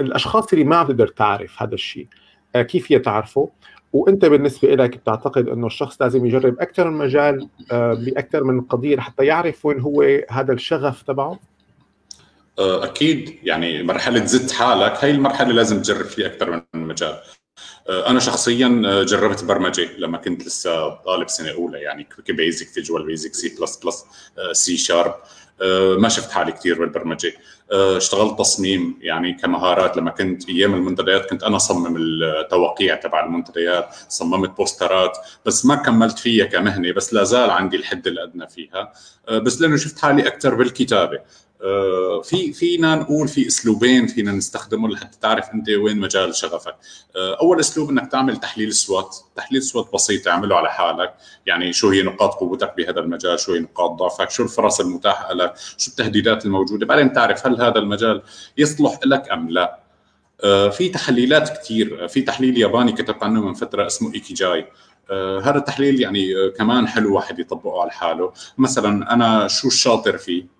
الاشخاص اللي ما بتقدر تعرف هذا الشيء كيف يتعرفوا، وانت بالنسبه لك بتعتقد انه الشخص لازم يجرب اكثر من مجال باكثر من قضيه حتى يعرف وين هو هذا الشغف تبعه؟ اكيد، يعني مرحله زدت حالك هاي المرحله لازم تجرب فيها اكثر من مجال. انا شخصيا جربت برمجه لما كنت لسه طالب سنه اولى، يعني كويك بيزك، فيجوال بيزك، C++، C#. ما شفت حالي كثير بالبرمجه. اشتغلت تصميم يعني كمهارات، لما كنت ايام المنتديات كنت انا اصمم التوقيع تبع المنتديات، صممت بوسترات، بس ما كملت فيها كمهنه، بس لا زال عندي الحد الادنى فيها، بس لانه شفت حالي اكثر بالكتابه. فينا نقول في اسلوبين فينا نستخدمه لحتى تعرف انت وين مجال شغفك. اول اسلوب انك تعمل تحليل SWOT. تحليل SWOT بسيط اعمله على حالك، يعني شو هي نقاط قوتك بهذا المجال، شو هي نقاط ضعفك، شو الفرص المتاحه لك، شو التهديدات الموجوده، بعدين تعرف هل هذا المجال يصلح لك ام لا. في تحليلات كتير، في تحليل ياباني كتبت عنه من فتره اسمه إيكي جاي. هذا التحليل يعني كمان حلو واحد يطبقه على حاله. مثلا انا شو الشاطر فيه،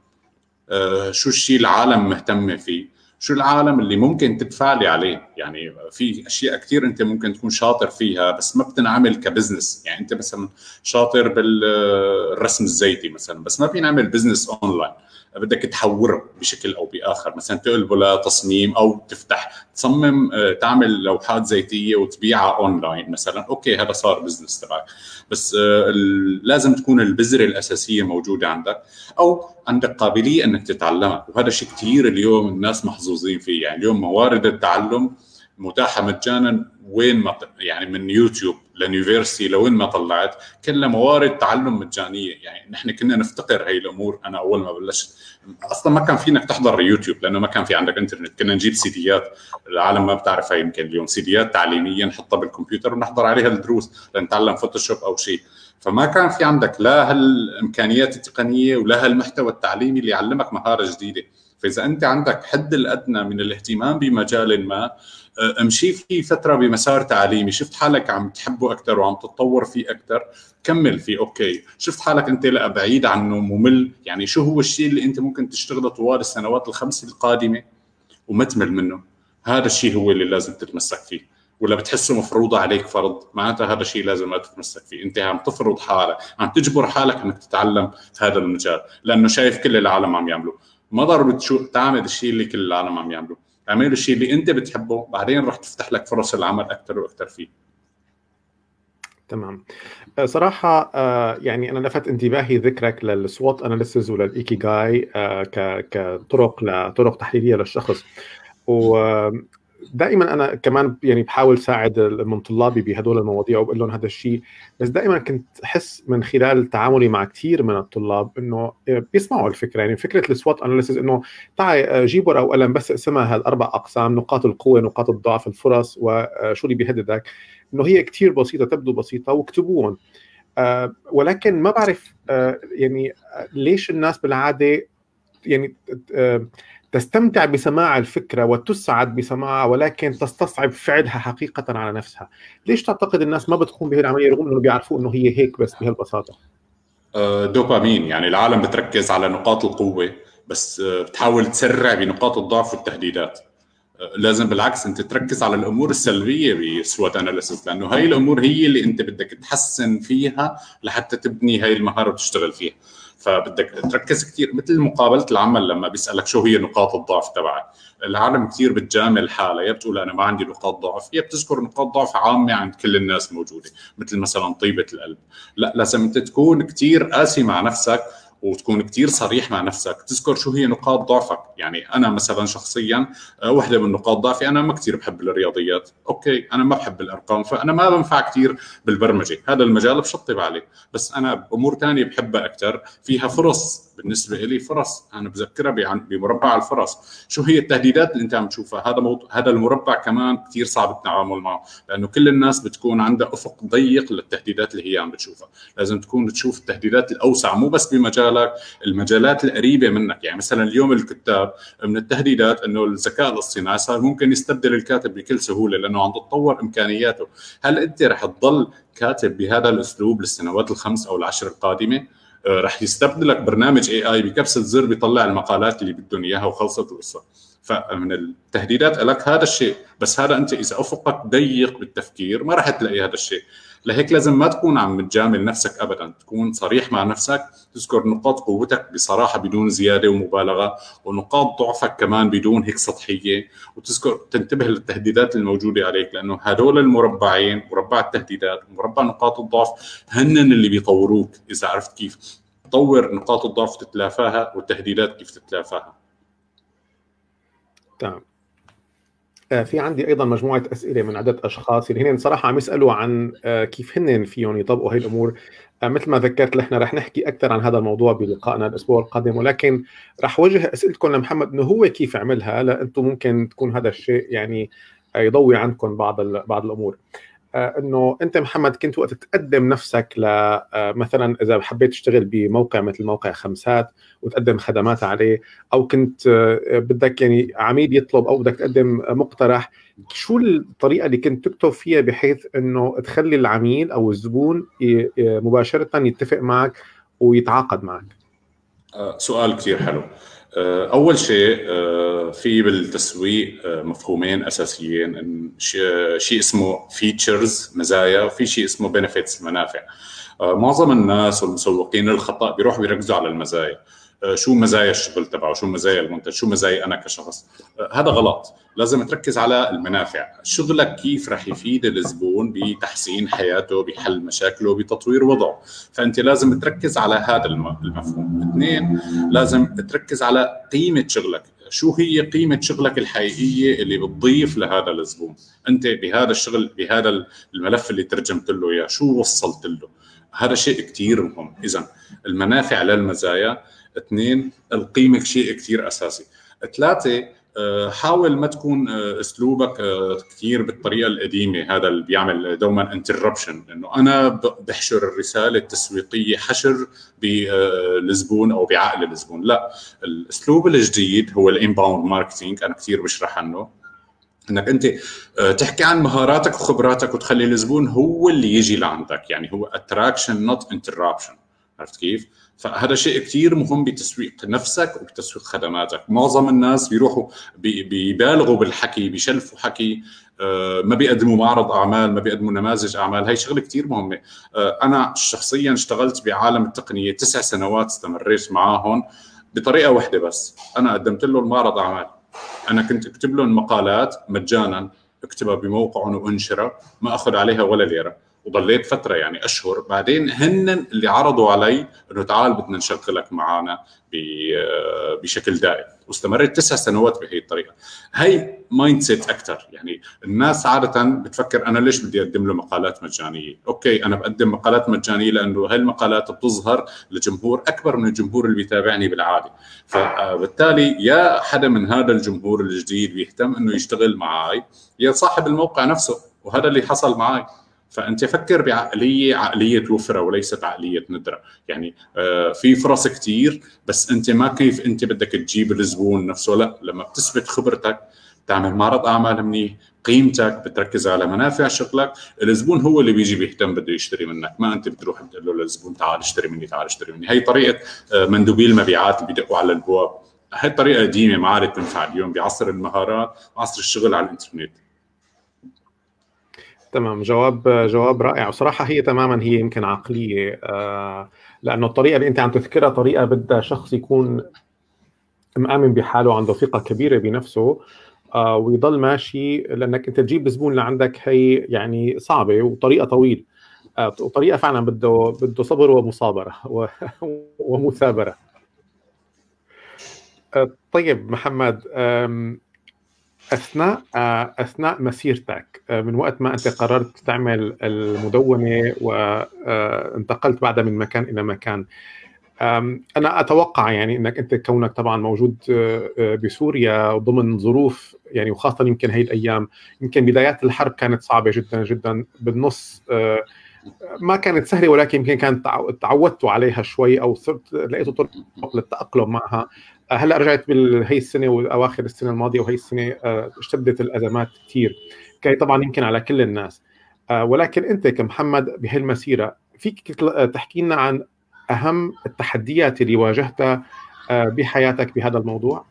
شو الشيء العالم مهتمة فيه، شو العالم اللي ممكن تتفاعلي عليه. يعني في أشياء كتير أنت ممكن تكون شاطر فيها بس ما بتنعمل كبزنس. يعني أنت مثلا شاطر بالرسم الزيتي مثلا، بس ما بينعمل بزنس أونلاين، بدك تحوره بشكل أو بآخر، مثلا تقلبه لتصميم أو تفتح تصمم تعمل لوحات زيتية وتبيعها أونلاين مثلا. أوكي، هذا صار بزنس تبعك، بس لازم تكون البذرة الأساسية موجودة عندك، أو عندك قابلية أنك تتعلمها. وهذا شيء كتير اليوم الناس محظوظين فيه. يعني اليوم موارد التعلم متاحة مجانا وين ما يعني من يوتيوب لنيوفيرسي لوين ما طلعت، كلها موارد تعلم مجانية. يعني نحن كنا نفتقر هاي الأمور. أنا أول ما بلشت أصلا ما كان فينك تحضر يوتيوب لأنه ما كان في عندك إنترنت، كنا نجيب سيديات. العالم ما بتعرفها يمكن اليوم، سيديات تعليمية نحطها بالكمبيوتر ونحضر عليها الدروس لنتعلم فوتوشوب أو شيء. فما كان في عندك لا هالإمكانيات التقنية ولا هالمحتوى التعليمي اللي يعلمك مهارة جديدة. فإذا أنت عندك حد الأدنى من الاهتمام بمجال ما، امشي في فترة بمسار تعليمي، شفت حالك عم تحبه أكتر وعم تتطور فيه أكتر، كمل فيه. أوكي، شفت حالك أنت لا بعيد عنه ممل، يعني شو هو الشيء اللي أنت ممكن تشتغله طوال السنوات 5 القادمة وما تمل منه؟ هذا الشيء هو اللي لازم تتمسك فيه. ولا بتحسه مفروضة عليك فرض، معناتها هذا الشيء لازم ما تتمسك فيه. أنت عم تفرض حالك، عم تجبر حالك أنك تتعلم هذا المجال لأنه شايف كل العالم عم يعمله. ما ضروري تعمل الشيء اللي كل العالم عم يعمله، اعمل الشيء اللي انت بتحبه، بعدين رح تفتح لك فرص العمل اكثر واكثر فيه. تمام. صراحه يعني انا لفت انتباهي ذكرك للسوات اناليسز وللايكيغاي كطرق تحليليه للشخص. ودائما انا كمان يعني بحاول ساعد من طلابي بهدول المواضيع وبقول لهم هذا الشيء، بس دائما كنت احس من خلال تعاملي مع كثير من الطلاب انه بيسمعوا الفكره، يعني فكره السوات اناليسيس انه تعي جيبوا ورقه وقلم بس اقسمها هالاربع اقسام، نقاط القوه، نقاط الضعف، الفرص، وشو اللي بيهددك، انه هي كثير بسيطه، تبدو بسيطه، واكتبوهم. ولكن ما بعرف يعني ليش الناس بالعاده يعني تستمتع بسماع الفكرة وتسعد بسماعها ولكن تستصعب فعلها حقيقة على نفسها. ليش تعتقد الناس ما بتقوم بهذه العملية رغم أنه بيعرفوا أنه هي هيك بس بهالبساطة؟ دوبامين. يعني العالم بتركز على نقاط القوة بس بتحاول تسرع بنقاط الضعف والتهديدات. لازم بالعكس أنت تركز على الأمور السلبية بسوات أناليسيس، لأنه هاي الأمور هي اللي أنت بدك تحسن فيها لحتى تبني هاي المهارة وتشتغل فيها. فبدك تركز كتير، مثل مقابلة العمل لما بيسألك شو هي نقاط الضعف تبعك. العالم كتير بتجامل حالها، يا بتقول أنا ما عندي نقاط ضعف، يا بتذكر نقاط ضعف عامة عند كل الناس موجودة، مثل مثلا طيبة القلب. لا، لازم أنت تكون كتير قاسي مع نفسك وتكون كتير صريح مع نفسك، تذكر شو هي نقاط ضعفك. يعني أنا مثلا شخصيا واحدة من نقاط ضعفي أنا ما كتير بحب الرياضيات، أوكي، أنا ما بحب الأرقام، فأنا ما بنفع كتير بالبرمجة، هذا المجال بشطب عليه، بس أنا أمور تانية بحبها أكتر، فيها فرص بالنسبه لي فرص انا بذكرها بمربع الفرص. شو هي التهديدات اللي انت عم تشوفها؟ هذا المربع كمان كثير صعب التعامل معه، لانه كل الناس بتكون عندها افق ضيق للتهديدات اللي هي عم بتشوفها. لازم تكون تشوف التهديدات الاوسع، مو بس بمجالك، المجالات القريبه منك. يعني مثلا اليوم الكتاب من التهديدات انه الذكاء الاصطناعي صار ممكن يستبدل الكاتب بكل سهوله لانه عم تتطور امكانياته. هل انت رح تضل كاتب بهذا الاسلوب للسنوات 5 أو 10 القادمه؟ رح يستبدلك برنامج AI بكبسه زر بيطلع المقالات اللي بدهم اياها وخلصت القصه. فمن التهديدات لك هذا الشيء، بس هذا انت اذا افقك ضيق بالتفكير ما رح تلاقي هذا الشيء. لهيك لازم ما تكون عم تجامل نفسك ابدا، تكون صريح مع نفسك، تذكر نقاط قوتك بصراحه بدون زياده ومبالغه، ونقاط ضعفك كمان بدون هيك سطحيه، وتذكر تنتبه للتهديدات الموجوده عليك، لانه هذول المربعين، مربع التهديدات ومربع نقاط الضعف، هن اللي بيطوروك اذا عرفت كيف تطور نقاط الضعف تتلافاها والتهديدات كيف تتلافاها. تمام. في عندي أيضاً مجموعة أسئلة من عدة أشخاص اللي هنين صراحة عم يسألوا عن كيف هنين فيهم يطبقوا هاي الأمور. مثل ما ذكرت لحنا رح نحكي أكثر عن هذا الموضوع بلقائنا الأسبوع القادم، ولكن رح وجه أسئلتكم لمحمد إنه هو كيف عملها، لأنتم ممكن تكون هذا الشيء يعني يضوي عنكم بعض الأمور. إنه أنت محمد كنت وقت تقدم نفسك مثلاً إذا حبيت تشتغل بموقع مثل موقع 5 وتقدم خدمات عليه، أو كنت بدك يعني عميل يطلب أو بدك تقدم مقترح، شو الطريقة اللي كنت تكتب فيها بحيث إنه تخلي العميل أو الزبون مباشرة يتفق معك ويتعاقد معك؟ سؤال كتير حلو. أول شيء في بالتسويق مفهومين أساسيين، شيء اسمه فيتشرز مزايا، وفي شيء اسمه بنفيتس منافع. معظم الناس والمسوقين الخطأ بيروحوا بيركزوا على المزايا، شو مزايا الشغل تبعه، شو مزايا المنتج، شو مزايا أنا كشخص. هذا غلط، لازم تركز على المنافع. شغلك كيف رح يفيد الزبون بتحسين حياته، بحل مشاكله، بتطوير وضعه، فأنت لازم تركز على هذا المفهوم. 2 لازم تركز على قيمة شغلك، شو هي قيمة شغلك الحقيقية اللي بتضيف لهذا الزبون، أنت بهذا الشغل، بهذا الملف اللي ترجمت له إياه، شو وصلت له. هذا شيء كتير مهم. إذن المنافع للمزايا. 2 القيمة شيء كتير أساسي. 3 حاول ما تكون اسلوبك كثير بالطريقه القديمه، هذا اللي بيعمل دوما انتربشن، انه انا بحشر الرساله التسويقيه حشر بالزبون او بعقل الزبون. لا، الاسلوب الجديد هو الانباوند ماركتينج، انا كثير بشرح عنه، انك انت تحكي عن مهاراتك وخبراتك وتخلي الزبون هو اللي يجي لعندك، يعني هو اتراكشن نوت انتربشن. عرفت كيف؟ فهذا شيء كتير مهم بتسويق نفسك وبتسويق خدماتك. معظم الناس بيروحوا بيبالغوا بالحكي، بيشلفوا حكي، ما بيقدموا معرض أعمال، ما بيقدموا نماذج أعمال. هاي شغلة كتير مهمة. أنا شخصياً اشتغلت بعالم التقنية 9 سنوات، استمريت معاهم بطريقة واحدة بس، أنا قدمت لهم معرض أعمال. أنا كنت أكتب لهم مقالات مجاناً، أكتبها بموقعهم وأنشرها، ما أخذ عليها ولا ليرة، وضليت فترة يعني أشهر. بعدين هن اللي عرضوا علي أنه تعال بدنا نشغلك معانا بشكل دائم، واستمرت 9 سنوات بهي الطريقة. هاي مايند سيت أكتر. يعني الناس عادة بتفكر أنا ليش بدي أقدم له مقالات مجانية؟ أوكي، أنا بقدم مقالات مجانية لأنه هالمقالات بتظهر لجمهور أكبر من الجمهور اللي بيتابعني بالعادة، فبالتالي يا حدا من هذا الجمهور الجديد بيهتم أنه يشتغل معاي، يا صاحب الموقع نفسه، وهذا اللي حصل معاي. فأنت فكر بعقلية وفرة وليست عقلية ندرة. يعني في فرص كتير، بس أنت ما كيف أنت بدك تجيب الزبون نفسه، لا، لما بتثبت خبرتك، تعمل معرض أعمال منيح، قيمتك، بتركز على منافع شغلك، الزبون هو اللي بيجي بيهتم بده يشتري منك، ما أنت بتروح بتقول له للزبون تعال اشتري مني تعال اشتري مني. هاي طريقة مندوبي المبيعات اللي بيدقوا على البواب، هاي طريقة قديمة ما عادت تنفع اليوم بعصر المهارات وعصر الشغل على الإنترنت. تمام، جواب رائع. وصراحة هي تماما هي يمكن عقلية، لأنه الطريقة اللي أنت عم تذكرها طريقة بدها شخص يكون مآمن بحاله وعنده ثقة كبيرة بنفسه ويضل ماشي، لأنك أنت تجيب زبون لعندك هي يعني صعبة وطريقة طويلة، وطريقة فعلا بده صبر ومصابرة ومثابرة. طيب محمد، أثناء مسيرتك من وقت ما أنت قررت تعمل المدونة وانتقلت بعدها من مكان إلى مكان، أنا أتوقع يعني أنك أنت كونك طبعا موجود بسوريا ضمن ظروف يعني، وخاصة يمكن هاي الأيام، يمكن بدايات الحرب كانت صعبة جدا جدا بالنص، ما كانت سهلة، ولكن يمكن كانت تعودت عليها شوي أو صرت لقيت طرق للتأقلم معها. هلأ رجعت بهي السنة وأواخر السنة الماضية وهي السنة اشتدت الأزمات كتير كي طبعا يمكن على كل الناس، ولكن أنت كمحمد بهي المسيرة فيك تحكي لنا عن أهم التحديات اللي واجهتها بحياتك بهذا الموضوع؟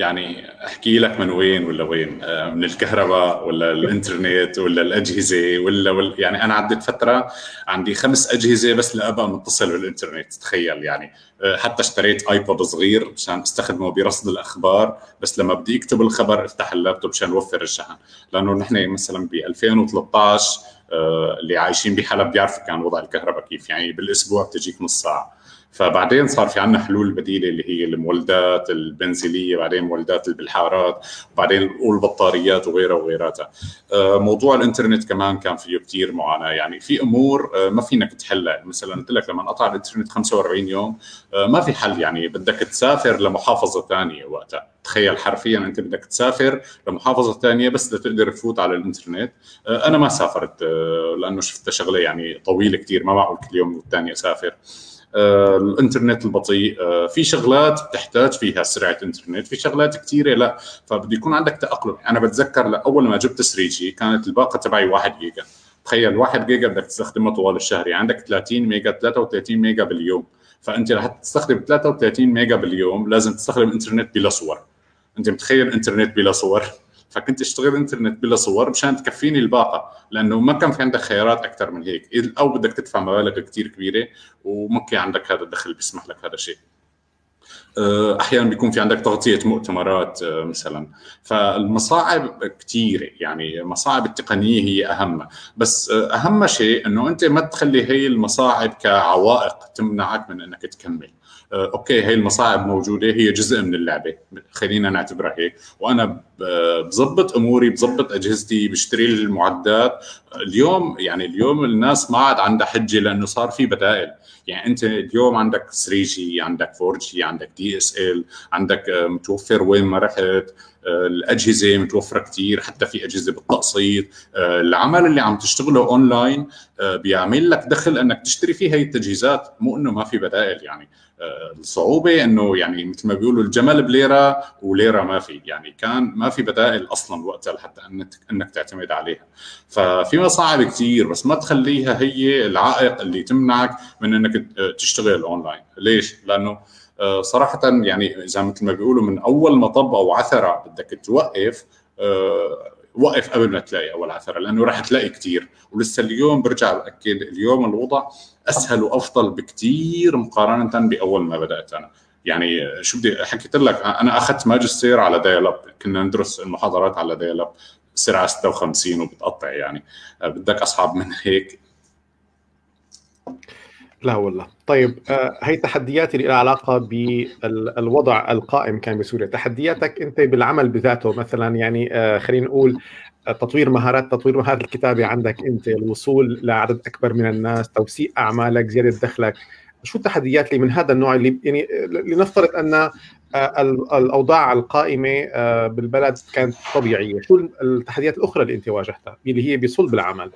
يعني أحكي لك من وين ولا وين؟ من الكهرباء ولا الإنترنت ولا الأجهزة ولا يعني أنا عدت فترة عندي 5 أجهزة بس لأبقى متصل بالإنترنت، تخيل يعني. حتى اشتريت آيباد صغير مشان استخدمه برصد الأخبار، بس لما بدي أكتب الخبر افتح اللابتوب مشان وفر الشحن، لأنه نحن مثلا ب 2013 اللي عايشين بحلب بيعرفوا كان وضع الكهرباء كيف، يعني بالأسبوع بتجيك نص ساعة. فبعدين صار في عنا حلول بديلة اللي هي المولدات البنزينية، بعدين مولدات البلحارات، وبعدين البطاريات وغيرها وغيراتها. موضوع الانترنت كمان كان فيه كتير معاناة، يعني في أمور ما فينك تحلها. مثلا قلت لك لما انقطع الانترنت 45 يوم ما في حل، يعني بدك تسافر لمحافظة تانية وقتها، تخيل حرفيا أنت بدك تسافر لمحافظة تانية بس لتقدر تفوت على الانترنت. أنا ما سافرت لأنه شفت شغلة يعني طويلة كتير، ما معقول كل يوم والتاني أسافر. الانترنت البطيء، في شغلات بتحتاج فيها سرعة انترنت، في شغلات كتيرة لا، فبدي يكون عندك تأقلم. أنا بتذكر لأول ما جبت 3G كانت الباقة تبعي 1 جيجا، تخيل 1 جيجا بدك تستخدمها طوال الشهر، يعني عندك 33 ميجا باليوم. فأنت لحتى تستخدم 33 ميجا باليوم لازم تستخدم انترنت بلا صور، أنت متخيل انترنت بلا صور؟ فكنت اشتغل انترنت بلا صور مشان تكفيني الباقه، لانه ما كان في عندك خيارات اكثر من هيك، او بدك تدفع مبالغ كتير كبيره وممكن عندك هذا الدخل بيسمح لك هذا الشيء. احيانا بيكون في عندك تغطيه مؤتمرات مثلا، فالمصاعب كثيره، يعني مصاعب التقنيه هي اهم، بس اهم شيء انه انت ما تخلي هي المصاعب كعوائق تمنعك من انك تكمل. اوكي هي المصاعب موجوده، هي جزء من اللعبه، خلينا نعتبرها هيك. وانا بظبط اموري، بظبط اجهزتي، بشتري المعدات. اليوم يعني اليوم الناس ما عاد عندها حجه، لانه صار في بدائل. يعني انت اليوم عندك 3G، عندك 4G، عندك DSL، عندك متوفر وين ما رحت، الأجهزة متوفرة كتير، حتى في أجهزة بالتقسيط. العمل اللي عم تشتغله أونلاين بيعمل لك دخل أنك تشتري فيه هاي التجهيزات، مو أنه ما في بدائل. يعني الصعوبة أنه يعني مثل ما بيقولوا الجمل بليرة وليرة ما في، يعني كان ما في بدائل أصلا وقتها لحتى أنك تعتمد عليها. ففي مصاعب كتير، بس ما تخليها هي العائق اللي تمنعك من أنك تشتغل أونلاين. ليش؟ لأنه صراحة يعني زي مثل ما بيقولوا من أول مطب أو عثرة بدك توقف، وقف قبل ما تلاقي أول عثرة، لأنه راح تلاقي كتير. ولسه اليوم برجع بأكد، اليوم الوضع أسهل وأفضل بكتير مقارنة بأول ما بدأت أنا. يعني شو بدي حكيت لك، أنا أخذت ماجستير على دايلاب، كنا ندرس المحاضرات على دايلاب، سرعة 56 وبتقطع، يعني بدك أصعب من هيك؟ لا والله. طيب هي تحديات اللي لها علاقة بالوضع القائم كان بسوريا. تحدياتك أنت بالعمل بذاته مثلا، يعني خلينا نقول تطوير مهارات الكتابة عندك أنت، الوصول لعدد أكبر من الناس، توسيع أعمالك، زيادة دخلك. شو التحديات اللي من هذا النوع اللي يعني لنفترض أن الأوضاع القائمة بالبلد كانت طبيعية، شو التحديات الأخرى اللي أنت واجهتها اللي هي بصلب العمل؟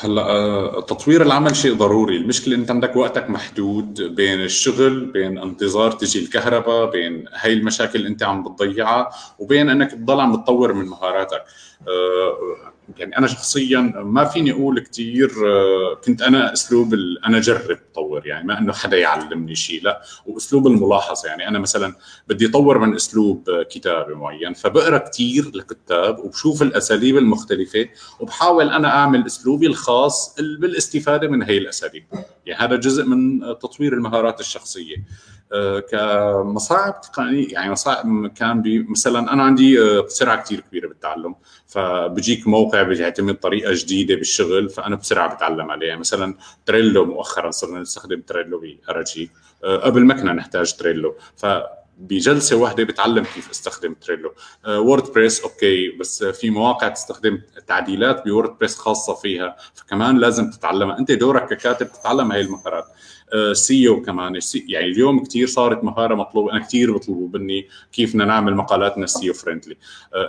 هلا تطوير العمل شيء ضروري، المشكله انت عندك وقتك محدود بين الشغل، بين انتظار تجي الكهرباء، بين هاي المشاكل اللي انت عم بتضيعها، وبين انك تضل عم تطور من مهاراتك. يعني انا شخصيا ما فيني اقول كتير، كنت انا اسلوب انا جرب طور، يعني ما انه حدا يعلمني شيء، لا، واسلوب الملاحظه. يعني انا مثلا بدي اطور من اسلوب كتابه معين، فبقرا كتير لكتاب وبشوف الاساليب المختلفه، وبحاول انا اعمل اسلوبي الخاص بالاستفاده من هاي الاساليب. يعني هذا جزء من تطوير المهارات الشخصيه. كمصاعب تقنية، يعني مصاعب كان مثلا أنا عندي بسرعة كتير كبيرة بالتعلم، فبجيك موقع بيعتمد طريقة جديدة بالشغل، فأنا بسرعة بتعلم عليها. مثلا تريلو مؤخرا صرنا نستخدم تريلو بأراجيك، قبل ما كنا نحتاج تريلو، بجلسه واحده بتعلم كيف استخدم تريلو. ووردبريس اوكي، بس في مواقع تستخدم تعديلات بووردبريس خاصه فيها، فكمان لازم تتعلمها، انت دورك ككاتب تتعلم هاي المهارات. سيو كمان، يعني اليوم كتير صارت مهاره مطلوبه، انا كتير بطلبوا مني كيف بدنا نعمل مقالاتنا سيو فريندلي.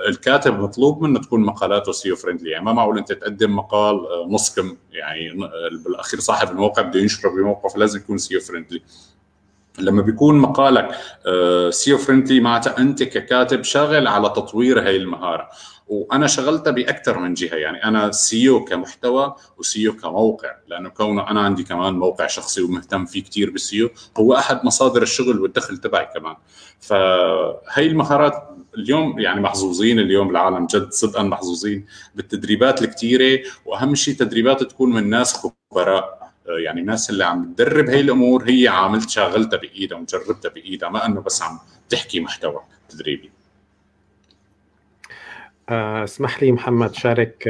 الكاتب مطلوب منه تكون مقالاته سيو فريندلي، يعني ما معقول انت تقدم مقال مسكم، يعني بالاخير صاحب الموقع بده ينشره بموقف، لازم يكون سيو فريندلي. لما بيكون مقالك سيو فريندلي معناتها انت ككاتب شغل على تطوير هاي المهاره، وانا شغلتها باكثر من جهه، يعني انا سيو كمحتوى وسيو كموقع، لانه كونه انا عندي كمان موقع شخصي ومهتم فيه كثير بالسيو، هو احد مصادر الشغل والدخل تبعي كمان. فهي المهارات اليوم يعني محظوظين، اليوم العالم جد صدقا محظوظين بالتدريبات الكثيره، واهم شيء تدريبات تكون من ناس خبراء، يعني الناس اللي عم تدرب هاي الامور هي عاملت شغلتها بايدها ومجربتها بايدها، ما انه بس عم تحكي محتوى تدريبي. اسمح لي محمد شارك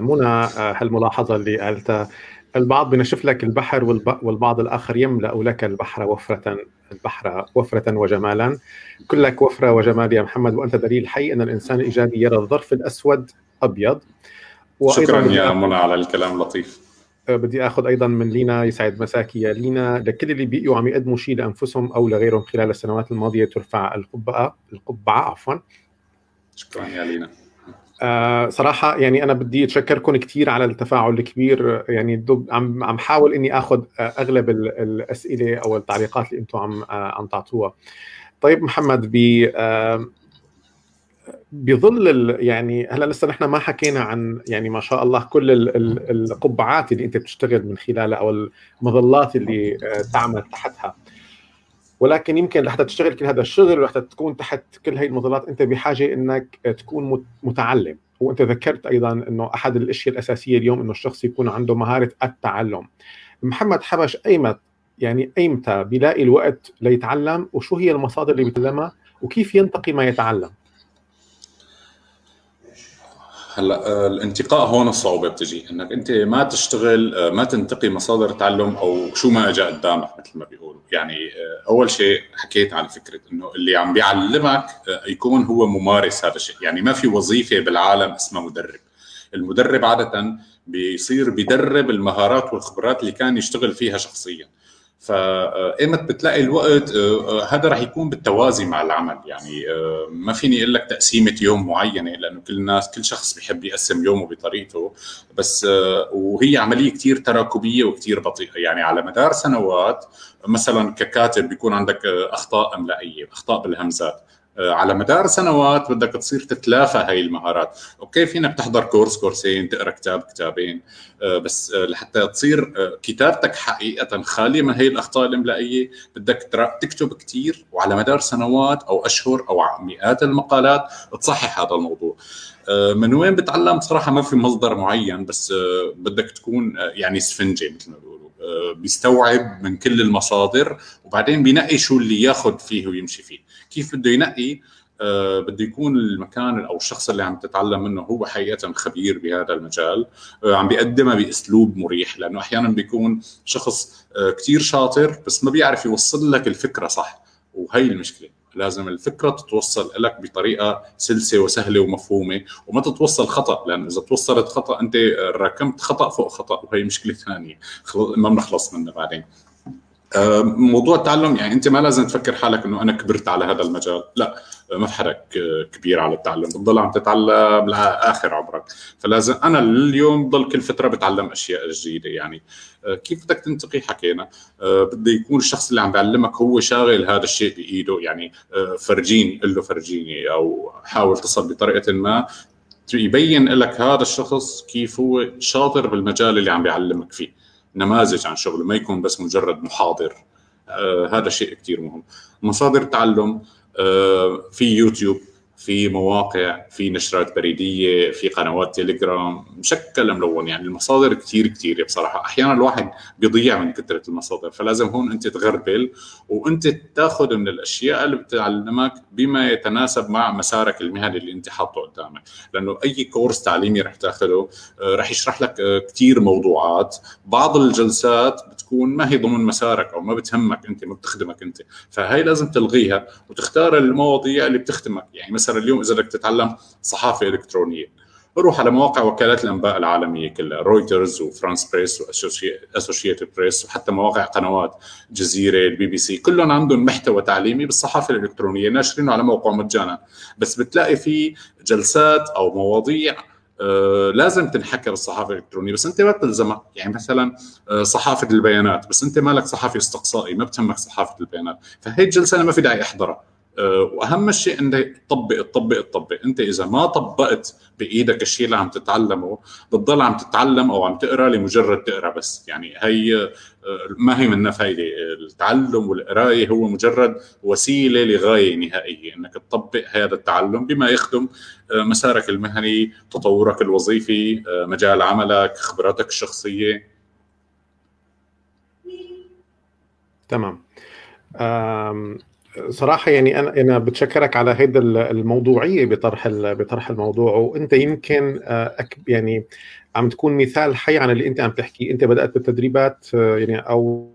منى هالملاحظه اللي قالتها، البعض بنشف لك البحر والبعض الاخر يملا لك البحر وفره وجمالا، كلك وفره وجمال يا محمد، وانت دليل حي ان الانسان الايجابي يرى الظرف الاسود ابيض. شكرا يا منى على الكلام اللطيف. بدي اخذ ايضا من لينا، يسعد مساكي يا لينا، لكل اللي بيقوا عم يقدموا شيء لانفسهم او لغيرهم خلال السنوات الماضيه ترفع القبعه. شكرا يا لينا. صراحه يعني انا بدي اتشكركم كثير على التفاعل الكبير، يعني عم حاول اني اخذ اغلب الاسئله او التعليقات اللي انتم عم تعطوها. طيب محمد، بظل يعني هلا لسه نحن ما حكينا عن يعني ما شاء الله كل القبعات اللي انت بتشتغل من خلالها او المظلات اللي تعمل تحتها، ولكن يمكن لحتى تشتغل كل هذا الشغل ولحتى تكون تحت كل هاي المظلات انت بحاجه انك تكون متعلم، وانت ذكرت ايضا انه احد الاشياء الاساسيه اليوم انه الشخص يكون عنده مهاره التعلم. محمد حبش ايمتى بيلاقي الوقت ليتعلم، وشو هي المصادر اللي بيتعلمها، وكيف ينتقي ما يتعلم؟ هلا الانتقاء هون الصعوبه بتجي، انك انت ما تشتغل ما تنتقي مصادر تعلم او شو ما اجى قدامك مثل ما بيقولوا. يعني اول شيء حكيت عن فكره انه اللي عم بيعلمك يكون هو ممارس هذا الشيء، يعني ما في وظيفه بالعالم اسمها مدرب. المدرب عاده بيصير بيدرب المهارات والخبرات اللي كان يشتغل فيها شخصيا، فايمت بتلاقي الوقت هذا رح يكون بالتوازي مع العمل. يعني ما فيني اقول لك تقسيمه يوم معينه، لانه كل شخص بيحب يقسم يومه بطريقته، بس وهي عمليه كتير تراكميه وكتير بطيئه. يعني على مدار سنوات مثلا ككاتب بيكون عندك اخطاء املائيه، اخطاء بالهمزات، على مدار سنوات بدك تصير تتلافى هاي المهارات. اوكي فينا بتحضر كورس كورسين، تقرا كتابين، بس لحتى تصير كتابتك حقيقة خالية من هاي الاخطاء الاملائية بدك تكتب كتير، وعلى مدار سنوات او اشهر او مئات المقالات تصحح هذا الموضوع. من وين بتعلم؟ صراحة ما في مصدر معين، بس بدك تكون يعني سفنجة مثل ما بيقولوا، بيستوعب من كل المصادر وبعدين بينقي شو اللي ياخد فيه ويمشي فيه. كيف بده ينقي؟ بده يكون المكان أو الشخص اللي عم تتعلم منه هو حقيقة خبير بهذا المجال، عم بيقدمه بأسلوب مريح، لأنه أحيانا بيكون شخص كتير شاطر بس ما بيعرف يوصل لك الفكرة صح، وهي المشكلة. لازم الفكرة تتوصل لك بطريقة سلسة وسهلة ومفهومة، وما تتوصل خطأ، لأن إذا توصلت خطأ أنت راكمت خطأ فوق خطأ، وهي مشكلة ثانية ما بنخلص منها بعدين. موضوع التعلم يعني أنت ما لازم تفكر حالك أنه أنا كبرت على هذا المجال، لا، ما في حدا كبير على التعلم، بتضل عم تتعلم لآخر عمرك. فلازم أنا اليوم ضل كل فترة بتعلم أشياء جديدة. يعني كيف بدك تنتقي؟ حكينا بده يكون الشخص اللي عم بيعلمك هو شاغل هذا الشيء بإيده، يعني فرجيني قل له فرجيني، أو حاول تصل بطريقة ما يبين لك هذا الشخص كيف هو شاطر بالمجال اللي عم بيعلمك فيه، نماذج عن شغله، ما يكون بس مجرد محاضر. هذا شيء كتير مهم. مصادر تعلم، في يوتيوب، في مواقع، في نشرات بريدية، في قنوات تيليجرام، مشكل ملون. يعني المصادر كتير كتير بصراحة، أحيانا الواحد بيضيع من كثرة المصادر، فلازم هون أنت تغربل وأنت تأخذ من الأشياء اللي بتعلمك بما يتناسب مع مسارك المهني اللي أنت حاطه قدامك. لأنه أي كورس تعليمي رح تأخذه رح يشرح لك كتير موضوعات، بعض الجلسات بتكون ما هي ضمن مسارك أو ما بتهمك أنت، ما بتخدمك أنت، فهي لازم تلغيها وتختار المواضيع اللي بتخدمك. يعني مثلا اليوم إذا بدك تتعلم صحافة إلكترونية، روح على مواقع وكالات الأنباء العالمية كلها، رويترز وفرانس بريس وأسوشيتد بريس، وحتى مواقع قنوات جزيرة، البي بي سي، كلهم عندهم محتوى تعليمي بالصحافة الإلكترونية ناشرينه على موقع مجانا. بس بتلاقي فيه جلسات أو مواضيع لازم تنحكى بالصحافة الإلكترونية بس أنت ما بتلزمك. يعني مثلا صحافة البيانات، بس أنت مالك صحافي استقصائي، ما بتهمك صحافة البيانات، فهي الجلسة أنا ما في داعي أحضرها. واهم شيء انك تطبق. انت اذا ما طبقت بايدك الشيء اللي عم تتعلمه، بتضل عم تتعلم او عم تقرا لمجرد تقرا بس. يعني هي ما هي منها فايده. التعلم والقرايه هو مجرد وسيله لغايه نهائيه، انك تطبق هذا التعلم بما يخدم مسارك المهني، تطورك الوظيفي، مجال عملك، خبراتك الشخصيه. تمام. صراحة يعني أنا بتشكرك على هيدا الموضوعية بطرح الموضوع، وأنت يمكن يعني عم تكون مثال حي عن اللي أنت عم تحكي. أنت بدأت بالتدريبات يعني، أو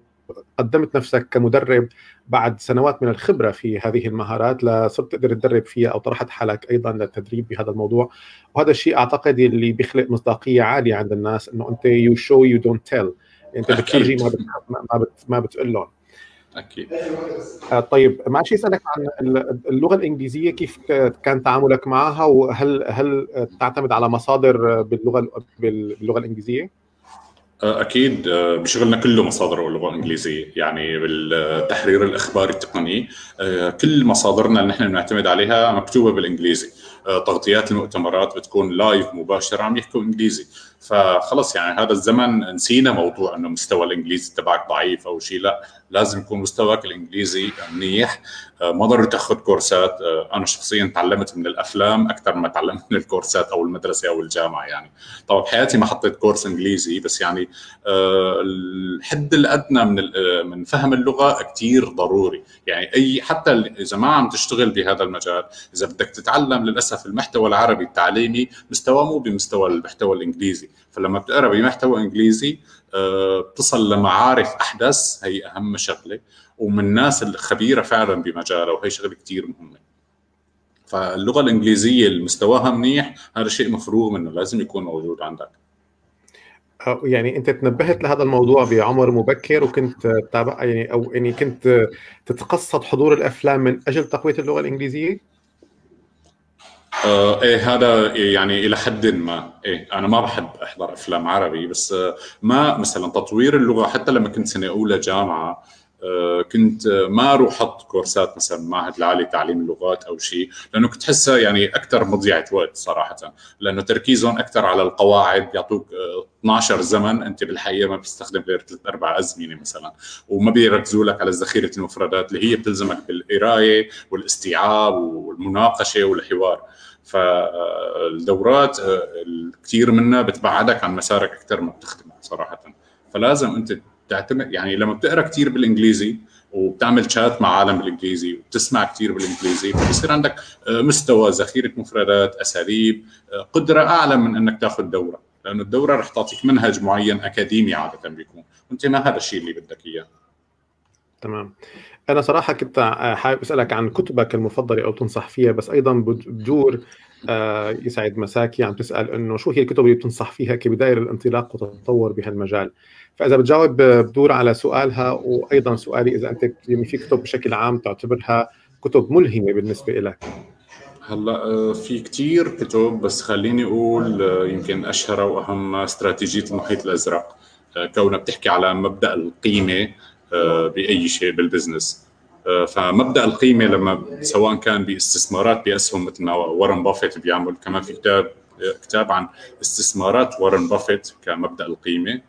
قدمت نفسك كمدرب بعد سنوات من الخبرة في هذه المهارات، لصرت تقدر تدرب فيها أو طرحت حالك أيضا للتدريب بهذا الموضوع. وهذا الشيء أعتقد اللي بيخلق مصداقية عالية عند الناس، إنه أنت you show you don't tell، أنت بتجي ما بتقول لهم. أكيد. طيب، ماشي. أسألك عن اللغة الإنجليزية، كيف كان تعاملك معها، وهل تعتمد على مصادر باللغة الإنجليزية؟ أكيد، بشغلنا كله مصادر باللغة الإنجليزية. يعني بالتحرير الإخباري التقني كل مصادرنا اللي نحن بنعتمد عليها مكتوبة بالإنجليزي. تغطيات المؤتمرات بتكون لايف مباشرة، عم يحكوا إنجليزي، فخلص يعني هذا الزمن نسينا موضوع أنه مستوى الإنجليزي تبعك ضعيف أو شيء. لا، لازم يكون مستواك الإنجليزي منيح. ما ضروري تأخذ كورسات. أنا شخصياً تعلمت من الأفلام أكثر ما تعلمت من الكورسات أو المدرسة أو الجامعة. يعني طبعاً بحياتي ما حطيت كورس إنجليزي، بس يعني الحد الأدنى من فهم اللغة كتير ضروري. يعني أي حتى إذا ما عم تشتغل بهذا المجال، إذا بدك تتعلم، للأسف المحتوى العربي التعليمي مستوى مو بمستوى المحتوى الإنجليزي، فلما بتقرأ بمحتوى إنجليزي بتصل لمعارف أحدث. هي أهم شغلة، ومن الناس الخبيرة فعلا بمجاله، وهي شغلة كتير مهمة. فاللغة الإنجليزية المستواها منيح، هذا شيء مفروغ منه، لازم يكون موجود عندك. يعني أنت تنبهت لهذا الموضوع بعمر مبكر، وكنت تتابع يعني، أو يعني كنت تتقصد حضور الأفلام من أجل تقوية اللغة الإنجليزية؟ إيه، هذا يعني إلى حد ما. إيه، أنا ما بحب أحضر أفلام عربي، بس ما مثلا تطوير اللغة. حتى لما كنت سنة أولى جامعة كنت ما أروح أحط كورسات مثلا معهد العالي تعليم اللغات أو شيء، لأنه كنت حسها يعني أكتر مضيعة وقت صراحة، لأنه تركيزهم أكتر على القواعد. يعطوك 12 زمن، أنت بالحقيقة ما بتستخدم غير 3-4 أزمنة مثلا، وما بيركزوا لك على ذخيرة المفردات اللي هي بتلزمك بالقراية والاستيعاب والمناقشة والحوار. فالدورات كتير منها بتبعدك عن مسارك أكتر ما بتخدمه صراحة. فلازم أنت تعتمد، يعني لما بتقرأ كتير بالإنجليزي وبتعمل شات مع عالم بالإنجليزي وبتسمع كتير بالإنجليزي، بيصير عندك مستوى، ذخيرة مفردات، أساليب، قدرة أعلى من أنك تأخذ دورة، لأن الدورة رح تعطيك منهج معين أكاديمي عادة بيكون، وأنت ما هذا الشيء اللي بدك إياه. تمام. أنا صراحة كنت حابب أسألك عن كتبك المفضلة أو تنصح فيها، بس أيضا بدور يسعد مساكي عم تسأل إنه شو هي الكتب اللي بتنصح فيها كبداية للانطلاق وتتطور بهالمجال. فإذا بتجاوب بدور على سؤالها، وأيضا سؤالي إذا أنت في كتب بشكل عام تعتبرها كتب ملهمة بالنسبة لك. هلا في كتير كتب، بس خليني أقول يمكن أشهر وأهم استراتيجية المحيط الأزرق، كونها بتحكي على مبدأ القيمة بأي شيء بالبزنس. فمبدأ القيمة لما سواء كان باستثمارات بأسهم مثل ما وارن بافيت بيعمل، كمان في كتاب عن استثمارات وارن بافيت كمبدأ القيمة.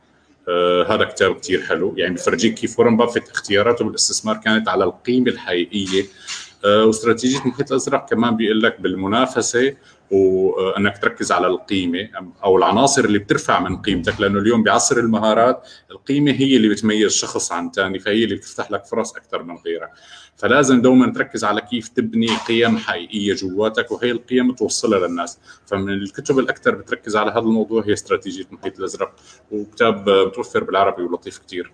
هذا كتاب كتير حلو، يعني بفرجيك كيف وارن بافيت اختياراته بالاستثمار كانت على القيمة الحقيقية واستراتيجية المحيط الأزرق كمان بيقول لك بالمنافسة وأنك تركز على القيمة أو العناصر اللي بترفع من قيمتك، لأنه اليوم بعصر المهارات القيمة هي اللي بتميز شخص عن تاني، فهي اللي بتفتح لك فرص أكثر من غيرك. فلازم دوما تركز على كيف تبني قيم حقيقية جواتك وهي القيم توصلها للناس. فمن الكتب الأكثر بتركز على هذا الموضوع هي استراتيجية المحيط الأزرق، وكتاب متوفر بالعربي ولطيف كتير.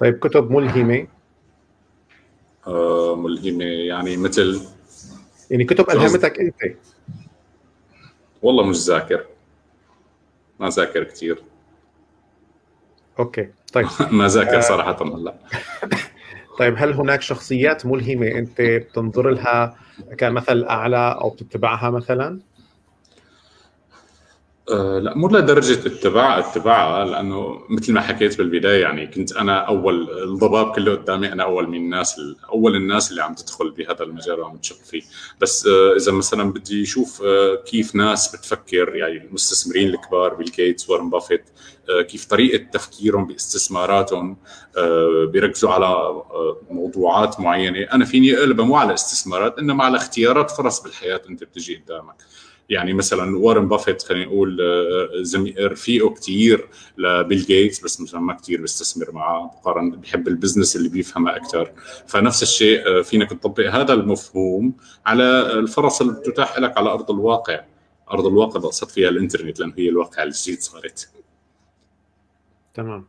طيب كتب ملهمة؟ ملهمة يعني مثل؟ يعني كتب ألهمتك أنت؟ والله مش ذاكر، ما ذاكر كتير. أوكي طيب ما ذاكر صراحة هلا. طيب هل هناك شخصيات ملهمة أنت بتنظر لها كمثل أعلى أو بتتبعها مثلا؟ لا مو لدرجة اتباعها، لأنه مثل ما حكيت بالبداية يعني كنت أنا أول الضباب كله قدامي، أنا أول من الناس أول الناس اللي عم تدخل بهذا المجال وعم تشق فيه. بس إذا مثلا بدي أشوف كيف ناس بتفكر، يعني المستثمرين الكبار بيل غيتس وارن بافيت كيف طريقة تفكيرهم باستثماراتهم بيركزوا على موضوعات معينة، أنا فيني أقلبها مو على استثمارات إنما على اختيارات فرص بالحياة أنت بتجي قدامك. يعني مثلا وارن بافيت خلينا نقول رفيقه كتير لبيل غيتس، بس مثلا ما كتير بيستثمر معه، مقارنة بيحب البزنس اللي بيفهمه أكتر. فنفس الشيء فينك تطبق هذا المفهوم على الفرص اللي بتتاح لك على أرض الواقع. أرض الواقع بقصد فيها الإنترنت لأن هي الواقع الجديد صارت. تمام.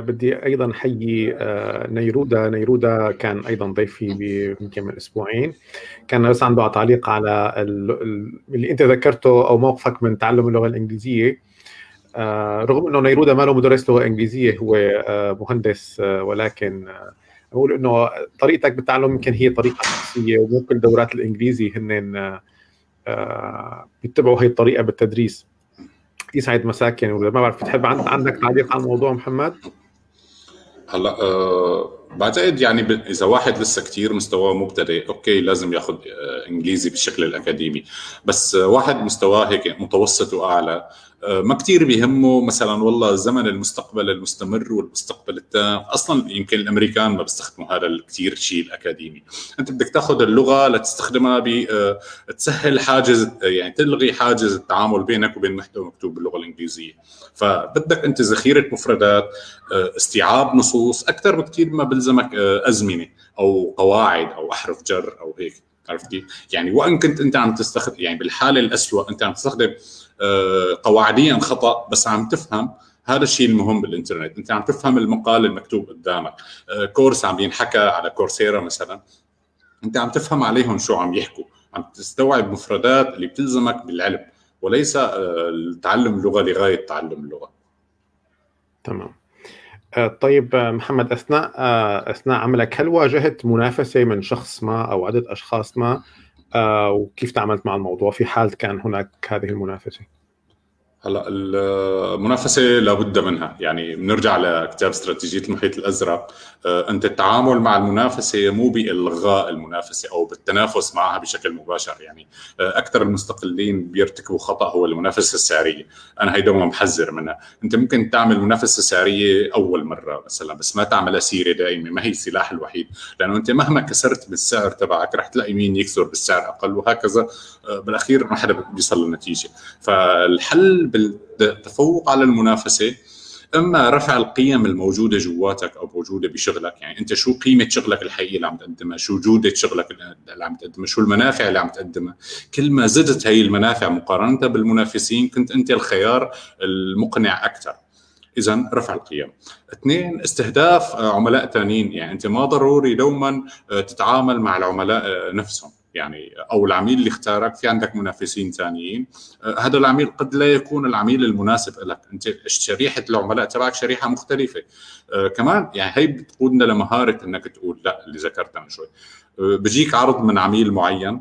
بدي أيضا حيي نيرودة كان أيضا ضيفي يمكن من أسبوعين، كان بس عنده تعليق على اللي أنت ذكرته أو موقفك من تعلم اللغة الإنجليزية. رغم أنه نيرودة ما له مدرس لغة إنجليزية، هو مهندس، ولكن أقول أنه طريقتك بالتعلم يمكن هي طريقة شخصية، ومو كل دورات الإنجليزي هن بيتبعوا هي الطريقة بالتدريس. يسعد مساكن، ولا ما بعرف بتحب عندك تعليق عن الموضوع محمد؟ هلا بعتقد يعني اذا واحد لسه كتير مستواه مبتدئ اوكي لازم ياخذ انجليزي بالشكل الاكاديمي، بس واحد مستواه هيك متوسط واعلى ما كتير بيهمه مثلا والله زمن المستقبل المستمر والمستقبل التام. اصلا يمكن الامريكان ما بيستخدموا هذا الكتير شيء الاكاديمي، انت بدك تاخذ اللغه لتستخدمها بتسهل حاجز، يعني تلغي حاجز التعامل بينك وبين محتوى مكتوب باللغه الانجليزيه. فبدك انت ذخيره مفردات، استيعاب نصوص اكثر بكتير ما بلزمك ازمنه او قواعد او احرف جر او هيك، عرفتي يعني. وان كنت انت عم تستخدم يعني بالحاله الاسوء انت عم تستخدم قواعديا خطأ، بس عم تفهم هذا الشيء المهم بالإنترنت، أنت عم تفهم المقال المكتوب قدامك. كورس عم ينحكى على كورسيرا مثلا، أنت عم تفهم عليهم شو عم يحكوا، عم تستوعب مفردات اللي بتلزمك بالعلم، وليس تعلم لغة لغاية تعلم اللغة. تمام. طيب محمد، أثناء عملك هل واجهت منافسة من شخص ما أو عدد أشخاص ما؟ وكيف تعاملت مع الموضوع في حال كان هناك هذه المنافسة؟ هلا المنافسة لابد منها، يعني بنرجع لكتاب استراتيجية المحيط الأزرق. أنت التعامل مع المنافسة مو بإلغاء المنافسة أو بالتنافس معها بشكل مباشر، يعني أكثر المستقلين بيرتكبوا خطأ هو المنافسة السعرية. أنا هي دوما بحذر منها. أنت ممكن تعمل منافسة سعرية أول مرة مثلا، بس ما تعملها سيرة دائمة، ما هي السلاح الوحيد، لأنه أنت مهما كسرت بالسعر تبعك رح تلاقي مين يكسر بالسعر أقل، وهكذا بالأخير ما حدا بيصل للنتيجة. فالحل بالتفوق على المنافسة، اما رفع القيم الموجودة جواتك او موجودة بشغلك. يعني انت شو قيمة شغلك الحقيقية اللي عم تقدمها، شو جودة شغلك اللي عم تقدمها، شو المنافع اللي عم تقدمها. كل ما زدت هاي المنافع مقارنة بالمنافسين كنت انت الخيار المقنع اكثر. إذن رفع القيم. 2 استهداف عملاء تانين، يعني انت ما ضروري دوما تتعامل مع العملاء نفسهم، يعني أو العميل اللي اختارك في عندك منافسين ثانيين. هذا العميل قد لا يكون العميل المناسب لك، أنت شريحة العملاء تبعك شريحة مختلفة. كمان يعني هي بتقودنا لمهارة أنك تقول لا، اللي ذكرتها من شوي. بيجيك عرض من عميل معين،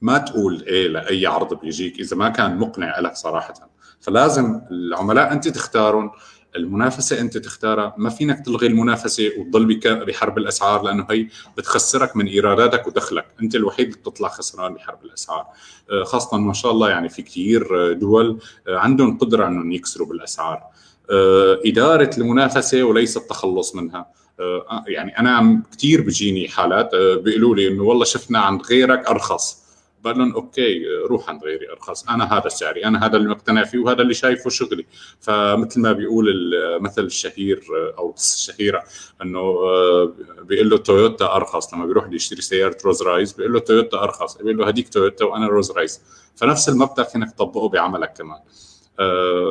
ما تقول إيه لأي عرض بيجيك إذا ما كان مقنع لك صراحة. فلازم العملاء أنت تختارهم، المنافسة أنت تختارها. ما فينك تلغي المنافسة وتضل بحرب الأسعار، لأنه هي بتخسرك من إيراداتك ودخلك، أنت الوحيد اللي بتطلع خسران بحرب الأسعار. خاصة ما شاء الله يعني في كتير دول عندهم قدرة أنهم يكسروا بالأسعار. إدارة المنافسة وليس التخلص منها. يعني أنا كتير بجيني حالات بيقولوا لي إنه والله شفنا عند غيرك أرخص، بقولن أوكي روح عند غيري أرخص، أنا هذا سعري، أنا هذا اللي مقتنع فيه وهذا اللي شايفه شغلي. فمثل ما بيقول المثل الشهير أو الشهيرة إنه بيقول له تويوتا أرخص، لما بيروح يشتري سيارة روز رايز بيقول له تويوتا أرخص، بيقول له هديك تويوتا وأنا روز رايز. فنفس المبدأ فينك تطبقه بعملك كمان.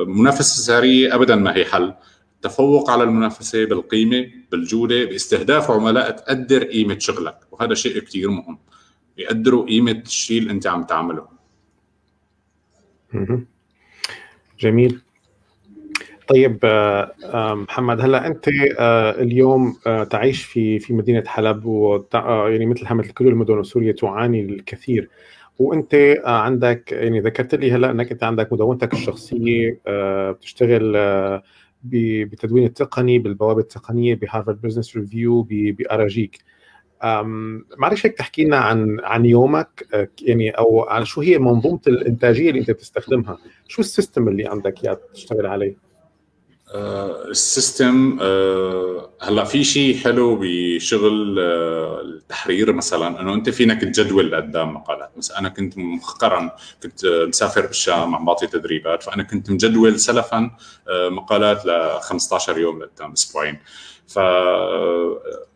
منافسة سعرية أبدا ما هي حل، تفوق على المنافسة بالقيمة بالجودة باستهداف عملاء تقدر قيمة شغلك، وهذا شيء كتير مهم، يقدروا قيمة الشيء اللي أنت عم تعمله. جميل. طيب محمد، هلا أنت اليوم تعيش في مدينة حلب، ويعني مثلها مثل كل المدن السورية تعاني الكثير، وأنت عندك يعني ذكرت لي هلا أنك أنت عندك مدونتك الشخصية، بتشتغل بتدوين التقني بالبوابة التقنية بهارفارد بزنس ريفيو بأراجيك. معلش هيك تحكي لنا عن يومك، يعني او على شو هي منظومه الانتاجيه اللي انت بتستخدمها، شو السيستم اللي عندك يا تشتغل عليه؟ السيستم هلا في شيء حلو بشغل التحرير مثلا، انه انت فينك تجدول قدام مقالات. مثلا انا كنت مؤخرا كنت مسافر بالشام عم بعطي تدريبات، فانا كنت مجدول سلفا مقالات ل 15 يوم لقدام اسبوعين. ف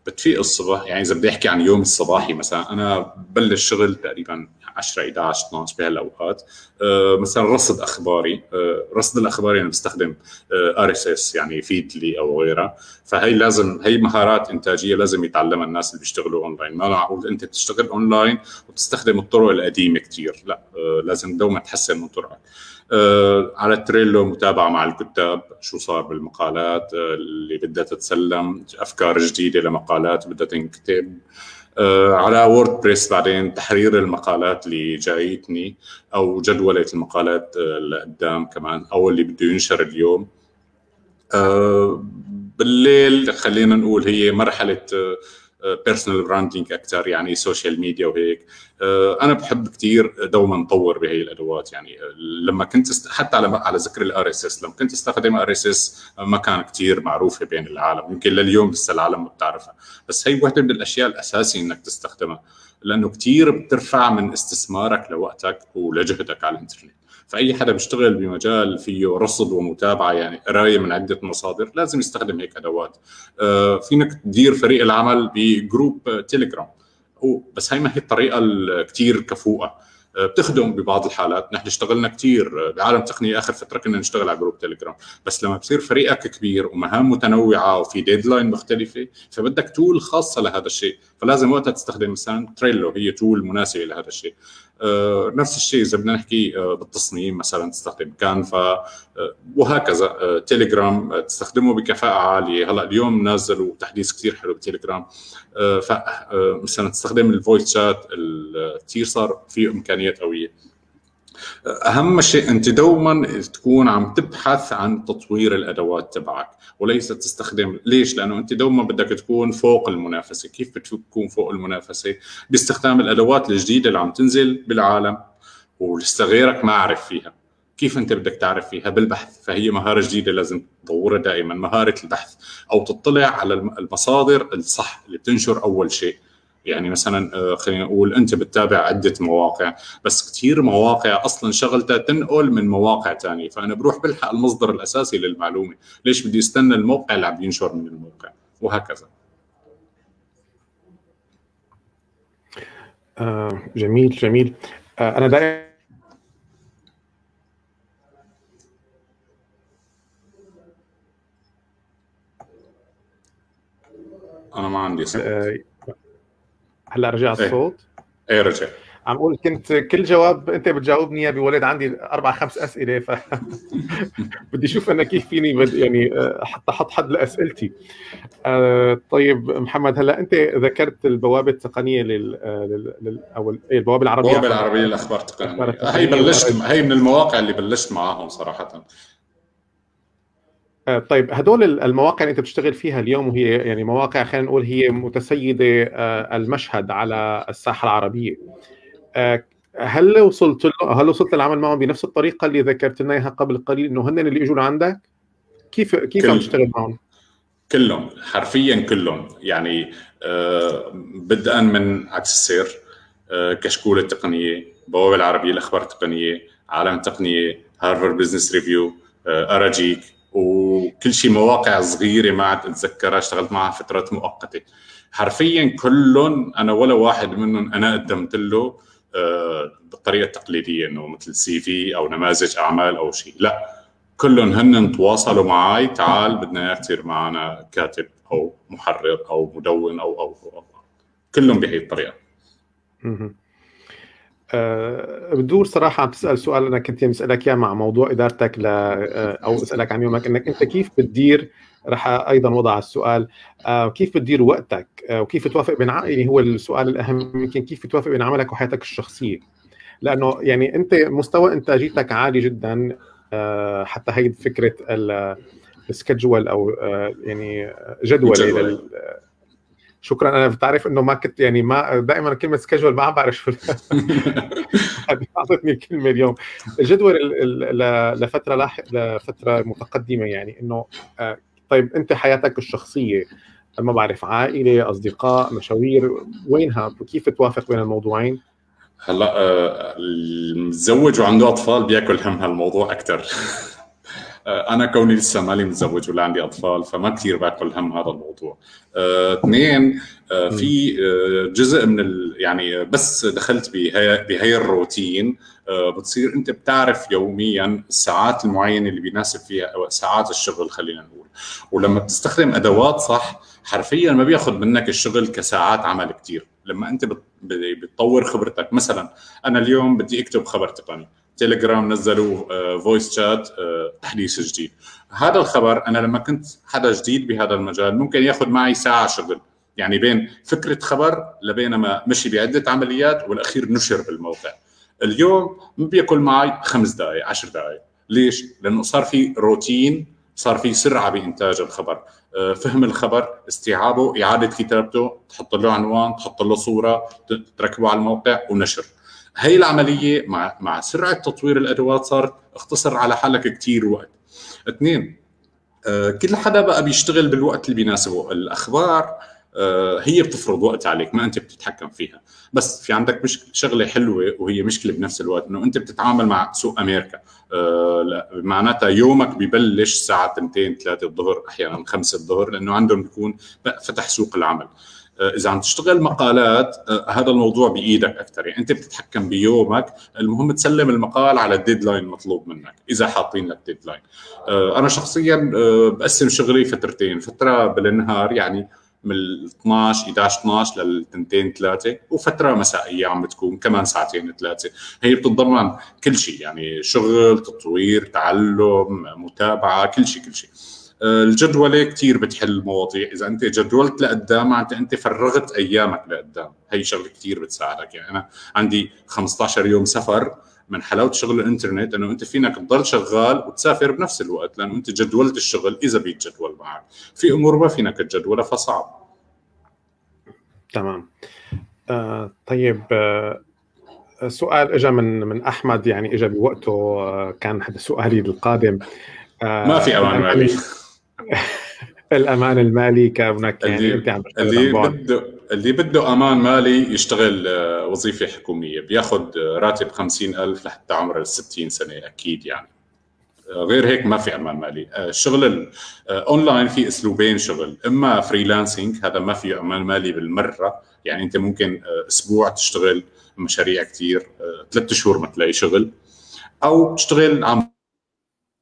بتفيق الصبح، يعني اذا بدي احكي عن يوم الصباحي مثلا، انا ببلش شغل تقريبا 10 11 12 بهالاوقات. مثلا رصد اخباري، رصد الاخبار انا يعني بستخدم RSS يعني Feedly او غيرها. فهي لازم، هي مهارات انتاجيه لازم يتعلمها الناس اللي بيشتغلوا اونلاين. ما معقول انت بتشتغل اونلاين وبتستخدم الطرق القديمه كتير، لا لازم دوما تحسن من طرقك. على تريلو متابعه مع الكتاب، شو صار بالمقالات اللي بدها تتسلم، افكار جديده لمقالات بدها تنكتب. على ووردبريس بعدين تحرير المقالات اللي جايتني او جدوله المقالات اللي قدام كمان او اللي بده ينشر اليوم. بالليل خلينا نقول هي مرحله بيرسونال براندينج اكثر، يعني سوشيال ميديا وهيك. انا بحب كتير دوما نطور بهي الادوات. يعني لما كنت حتى على ذكر الار اس اس، لما كنت استخدم ار اس اس ما كان كتير معروفه بين العالم، يمكن لليوم لسه العالم ما بتعرفها، بس هي وحده من الاشياء الاساسيه انك تستخدمها، لانه كتير بترفع من استثمارك لوقتك ولجهدك على الانترنت. فاي حدا بيشتغل بمجال فيه رصد ومتابعه، يعني قرايه من عده مصادر، لازم يستخدم هيك ادوات. فينك تدير فريق العمل بجروب تيليجرام، بس هاي ما هي الطريقه الكتير كفؤه، بتخدم ببعض الحالات. نحن اشتغلنا كتير بعالم تقنية اخر فتره، كنا نشتغل على جروب تيليجرام، بس لما بصير فريقك كبير ومهام متنوعه وفي ديدلاين مختلفه، فبدك تول خاصه لهذا الشيء، فلازم وقتها تستخدم مثلا تريلو، هي تول مناسبه لهذا الشيء. نفس الشيء اذا بدنا نحكي بالتصميم مثلا تستخدم كانفا، وهكذا. تيليجرام تستخدمه بكفاءه عاليه، هلا اليوم نازلوا تحديث كثير حلو بتيليجرام. مثلا تستخدم الفويس شات، كثير صار فيه امكانيات قويه. اهم شيء انت دوما تكون عم تبحث عن تطوير الادوات تبعك وليس تستخدم. ليش؟ لانه انت دوما بدك تكون فوق المنافسه. كيف بتكون فوق المنافسه؟ باستخدام الادوات الجديده اللي عم تنزل بالعالم ولسه غيرك ما عارف فيها. كيف انت بدك تعرف فيها؟ بالبحث. فهي مهاره جديده لازم تطورها دائما، مهاره البحث، او تطلع على المصادر الصح اللي بتنشر اول شيء. يعني مثلا خلينا نقول انت بتتابع عده مواقع، بس كثير مواقع اصلا شغلتها تنقل من مواقع تانية، فانا بروح بلحق المصدر الاساسي للمعلومه، ليش بدي استنى الموقع اللي عم ينشر من الموقع، وهكذا. جميل جميل. انا دائما ما عندي هلا رجع الصوت؟ ايه رجع. عم اقول كنت كل جواب انت بتجاوبني يا بولد عندي 4-5 اسئله، ف بدي اشوف انا كيف فيني يعني حتى احط حد لاسئلتي. طيب محمد، هلا انت ذكرت البوابه التقنيه البوابه العربيه، البوابه العربيه للاخبار التقنيه. هي من المواقع اللي بلشت معاهم صراحه. طيب هدول المواقع اللي انت بتشتغل فيها اليوم، وهي يعني مواقع خلينا نقول هي متسيدة المشهد على الساحة العربية، هل وصلت للعمل معهم بنفس الطريقة اللي ذكرت لنا اياها قبل قليل، انه هن اللي يجوا عندك؟ كيف عم تشتغل معهم؟ كلهم حرفيا كلهم يعني بدءا من عكسير، كشكول التقنية، بوابة العربية، الأخبار التقنية، عالم التقنية، هارفارد بزنس ريفيو، أراجيك، وكل شيء مواقع صغيرة ما عاد أتذكرها اشتغلت معها فترة مؤقتة. حرفيا كلهم أنا ولا واحد منهم أنا قدمت له بالطريقة التقليدية إنه مثل سي في أو نماذج أعمال أو شيء، لا كلهم هن تواصلوا معي، تعال بدنا يصير معنا كاتب أو محرر أو مدون أو أو أو, أو. كلهم بهي الطريقة. بدور صراحة عم تسأل سؤال أنا كنت مسألك يا مع موضوع إدارتك أو أسألك عن يومك، إنك أنت كيف بتدير، رح أيضا وضع السؤال كيف بتدير وقتك وكيف توافق بين يعني هو السؤال الأهم يمكن كيف توافق بين عملك وحياتك الشخصية، لأنه يعني أنت مستوى إنتاجيتك عالي جدا، حتى هي فكرة السكجول أو يعني جدول. شكرا، انا بتعرف انه ما كنت يعني ما دائما كلمه سكجول ما بعرف شو اعطتني كلمه اليوم الجدول لفتره متقدمه، يعني انه طيب انت حياتك الشخصيه ما بعرف عائله اصدقاء مشاوير وينها وكيف توافق بين الموضوعين؟ هلا المتزوج وعنده اطفال بياكل هم هالموضوع اكثر. أنا كوني لسه مالي متزوج ولا عندي أطفال فما كثير باكل هم هذا الموضوع. اثنين في جزء من يعني بس دخلت بهي الروتين بتصير أنت بتعرف يوميا الساعات المعينة اللي بيناسب فيها ساعات الشغل خلينا نقول، ولما بتستخدم أدوات صح حرفيا ما بياخد منك الشغل كساعات عمل كتير. لما أنت بتطور خبرتك، مثلا أنا اليوم بدي أكتب خبر تقني، تيليجرام نزلوا فويس شات تحديث جديد، هذا الخبر أنا لما كنت حدا جديد بهذا المجال ممكن يأخذ معي ساعة شغل، يعني بين فكرة خبر لبينما مشي بعدة عمليات والأخير نشر بالموقع. اليوم بيأكل معي 5 دقائق 10 دقائق. ليش؟ لأنه صار في روتين، صار في سرعة بإنتاج الخبر، فهم الخبر، استيعابه، إعادة كتابته، تحط له عنوان، تحط له صورة، تركبه على الموقع ونشر. هاي العملية مع سرعة تطوير الأدوات صارت اختصر على حالك كتير وقت. 2 كل حدا بقى بيشتغل بالوقت اللي بيناسبه. الأخبار هي بتفرض وقت عليك ما أنت بتتحكم فيها، بس في عندك شغلة حلوة وهي مشكلة بنفس الوقت إنه أنت بتتعامل مع سوق أمريكا، معناتها يومك بيبلش الساعة 2-3 الظهر أحياناً 5 الظهر لأنه عندهم بيكون فتح سوق العمل. إذا عم تشتغل مقالات هذا الموضوع بإيدك أكتر، يعني أنت بتتحكم بيومك، المهم تسلم المقال على الديدلاين المطلوب منك إذا حاطين لك ديدلاين. أنا شخصياً بقسم شغلي فترتين، فترة بالنهار يعني من 11 لل2-3 وفترة مسائية عم بتكون كمان 2-3. هي بتتضمن كل شيء يعني شغل، تطوير، تعلم، متابعة، كل شيء. الجدولة كتير بتحل مواضيع، إذا أنت جدولت لقدام أنت فرغت أيامك لقدام، هاي شغلة كتير بتساعدك. يعني أنا عندي 15 يوم سفر من حلاوة شغل الإنترنت أنه أنت فينك تضل شغال وتسافر بنفس الوقت لأنه أنت جدولت الشغل. إذا بيتجدول معك في أمور ما فينك الجدولة فصعب. تمام. طيب سؤال إجا من أحمد، يعني إجا بوقته، كان هذا سؤالي القادم. ما في أمان مالي. الأمان المالي كابنك يعني اللي بده أمان مالي يشتغل وظيفة حكومية بياخد راتب 50,000 لحتى عمر 60 سنة أكيد، يعني غير هيك ما في أمان مالي. الشغل أونلاين في أسلوبين شغل، إما فريلانسينج هذا ما في أمان مالي بالمرة، يعني أنت ممكن أسبوع تشتغل مشاريع كتير 3 شهور ما تلاقي شغل، أو تشتغل عن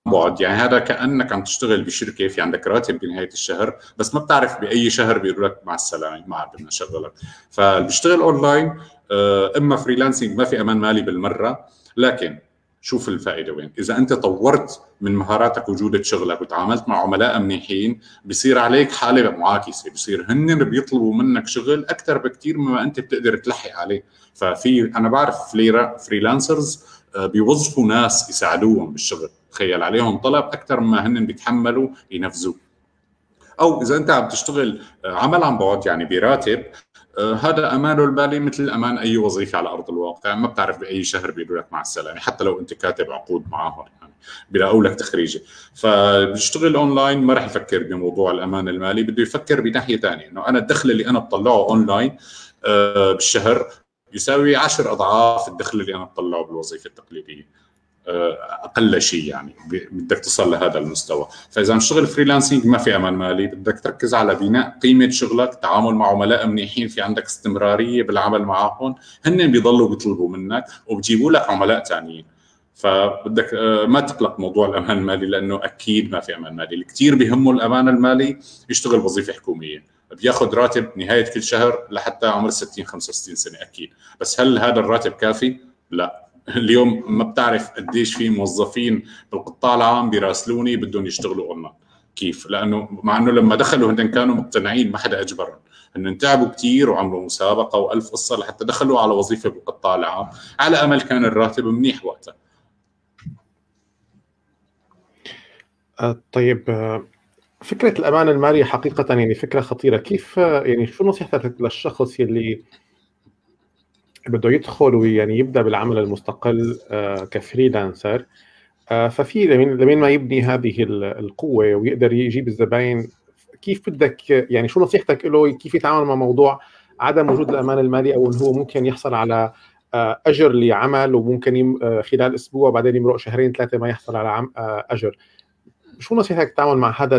بعد، يعني هذا كأنك عم تشتغل بشركة في عندك راتب بنهاية الشهر بس ما بتعرف بأي شهر بيقول لك مع السلامة ما عاد بدنا نشغلك. فبشتغل أونلاين إما فريلانسينج ما في أمان مالي بالمرة، لكن شوف الفائدة وين. إذا أنت طورت من مهاراتك وجودة شغلك وتعاملت مع عملاء منيحين بيصير عليك حالة معاكسة، بيصير هن بيطلبوا منك شغل أكتر بكتير مما أنت بتقدر تلحق عليه. ففي أنا بعرف فريلانسرز بيوظفوا ناس يساعدوهم بالشغل، تخيل عليهم طلب أكثر مما هن بيتحملوا ينفذوا. أو إذا أنت عم تشتغل عمل عن بعد يعني براتب، هذا أمانه المالي مثل أمان أي وظيفة على أرض الواقع، ما بتعرف بأي شهر بيقول لك مع السلامة حتى لو أنت كاتب عقود معهم. يعني بيلاقوا لك تخريجه. فبيشتغل اونلاين ما راح يفكر بموضوع الامان المالي، بده يفكر بناحيه ثانيه، انه انا الدخل اللي انا بطلعه اونلاين بالشهر يساوي 10 اضعاف الدخل اللي انا بطلعه بالوظيفه التقليديه اقل شيء، يعني بدك تصل لهذا المستوى. فاذا عم تشتغل فريلانسينج ما في امان مالي، بدك تركز على بناء قيمه شغلك، تعامل مع عملاء منيحين، في عندك استمراريه بالعمل معهم، هن بيضلوا بيطلبوا منك وبجيبوا لك عملاء ثانيين. فبدك ما تقلق موضوع الامان المالي، لانه اكيد ما في امان مالي. اللي كثير بيهمه الامان المالي يشتغل وظيفه حكوميه، بياخذ راتب نهايه كل شهر لحتى عمر 60 65 سنه اكيد. بس هل هذا الراتب كافي؟ لا. اليوم ما بتعرف قديش في موظفين بالقطاع العام بيراسلوني بدهم يشتغلوا اونلاين. كيف؟ لانه مع انه لما دخلوا هن كانوا مقتنعين، ما حدا اجبرهم، انهم تعبوا كثير وعملوا مسابقه والف قصه لحتى دخلوا على وظيفه بالقطاع العام، على امل كان الراتب منيح وقتها. طيب، فكره الامان المالي حقيقه يعني فكره خطيره. كيف يعني شو نصيحتك للشخص اللي بده يدخل ويعني يبدأ بالعمل المستقل كفريلانسر، ففي لمين ما يبني هذه القوة ويقدر يجيب الزبائن؟ كيف بدك يعني شو نصيحتك له كيف يتعامل مع موضوع عدم وجود الأمان المالي، أو إنه هو ممكن يحصل على أجر لعمل وممكن خلال أسبوع بعدين يمرق شهرين ثلاثة ما يحصل على أجر؟ شو نصيحتك تتعامل مع هذا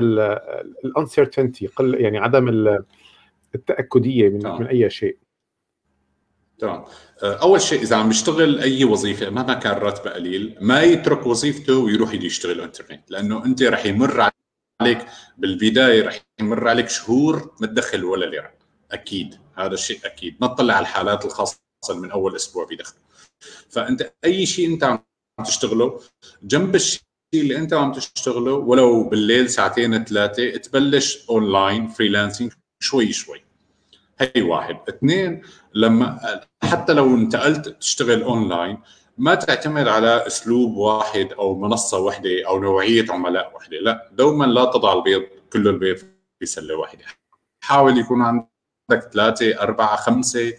الانسرتينتي، يعني عدم التأكدية من أي شيء؟ تمام. اول شيء اذا عم يشتغل اي وظيفه مهما كان راتبه قليل، ما يترك وظيفته ويروح يشتغل انترنت، لانه انت رح يمر عليك بالبدايه، رح يمر عليك شهور ما تدخل ولا ليره اكيد، هذا الشيء اكيد. ما تطلع على الحالات الخاصه من اول اسبوع بدخل. فانت اي شيء انت عم تشتغله جنب الشيء اللي انت عم تشتغله، ولو بالليل ساعتين ثلاثه، تبلش اونلاين فريلانسينج شوي شوي. هي واحد. اثنين، لما حتى لو انتقلت تشتغل اونلاين، ما تعتمد على اسلوب واحد او منصه واحده او نوعيه عملاء واحده، لا، دوما لا تضع البيض كله البيض في سله واحده. حاول يكون عندك 3 4 5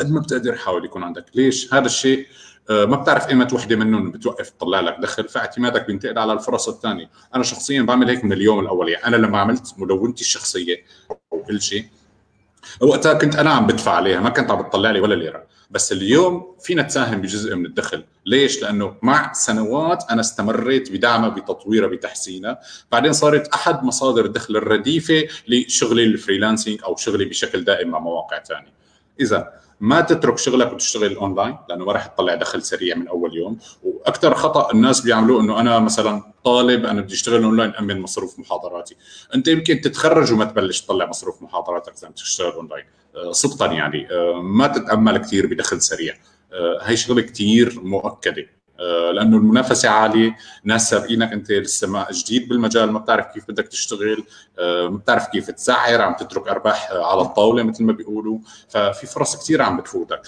قد ما بتقدر، حاول يكون عندك. ليش؟ هذا الشيء ما بتعرف قيمه وحده منهم بتوقف تطلع لك دخل، فاعتمادك بينتقل على الفرص الثانيه. انا شخصيا بعمل هيك من اليوم الاول، يعني انا لما عملت مدونتي الشخصيه وكل شيء وقتها كنت أنا عم بدفع عليها، ما كنت عم بتطلع لي ولا ليرة. بس اليوم فينا نتساهم بجزء من الدخل. ليش؟ لأنه مع سنوات أنا استمريت بدعمها بتطويرها بتحسينها، بعدين صارت أحد مصادر الدخل الرديفة لشغلي الفريلانسينج أو شغلي بشكل دائم مع مواقع تانية. إذا ما تترك شغلك وتشتغل اونلاين، لانه ما راح تطلع دخل سريع من اول يوم. واكثر خطا الناس بيعملوه انه انا مثلا طالب، انا بدي اشتغل اونلاين امن مصروف محاضراتي. انت يمكن تتخرج وما تبلش تطلع مصروف محاضراتك اذا بتشتغل اونلاين. صدقا يعني ما تتامل كثير بدخل سريع. هي شغله كثير مؤكده، لانه المنافسه عاليه، ناس سابقينك، انت لسه جديد بالمجال، ما بتعرف كيف بدك تشتغل، ما بتعرف كيف تسعر، عم تترك ارباح على الطاوله مثل ما بيقولوا. ففي فرص كثير عم بتفوتك.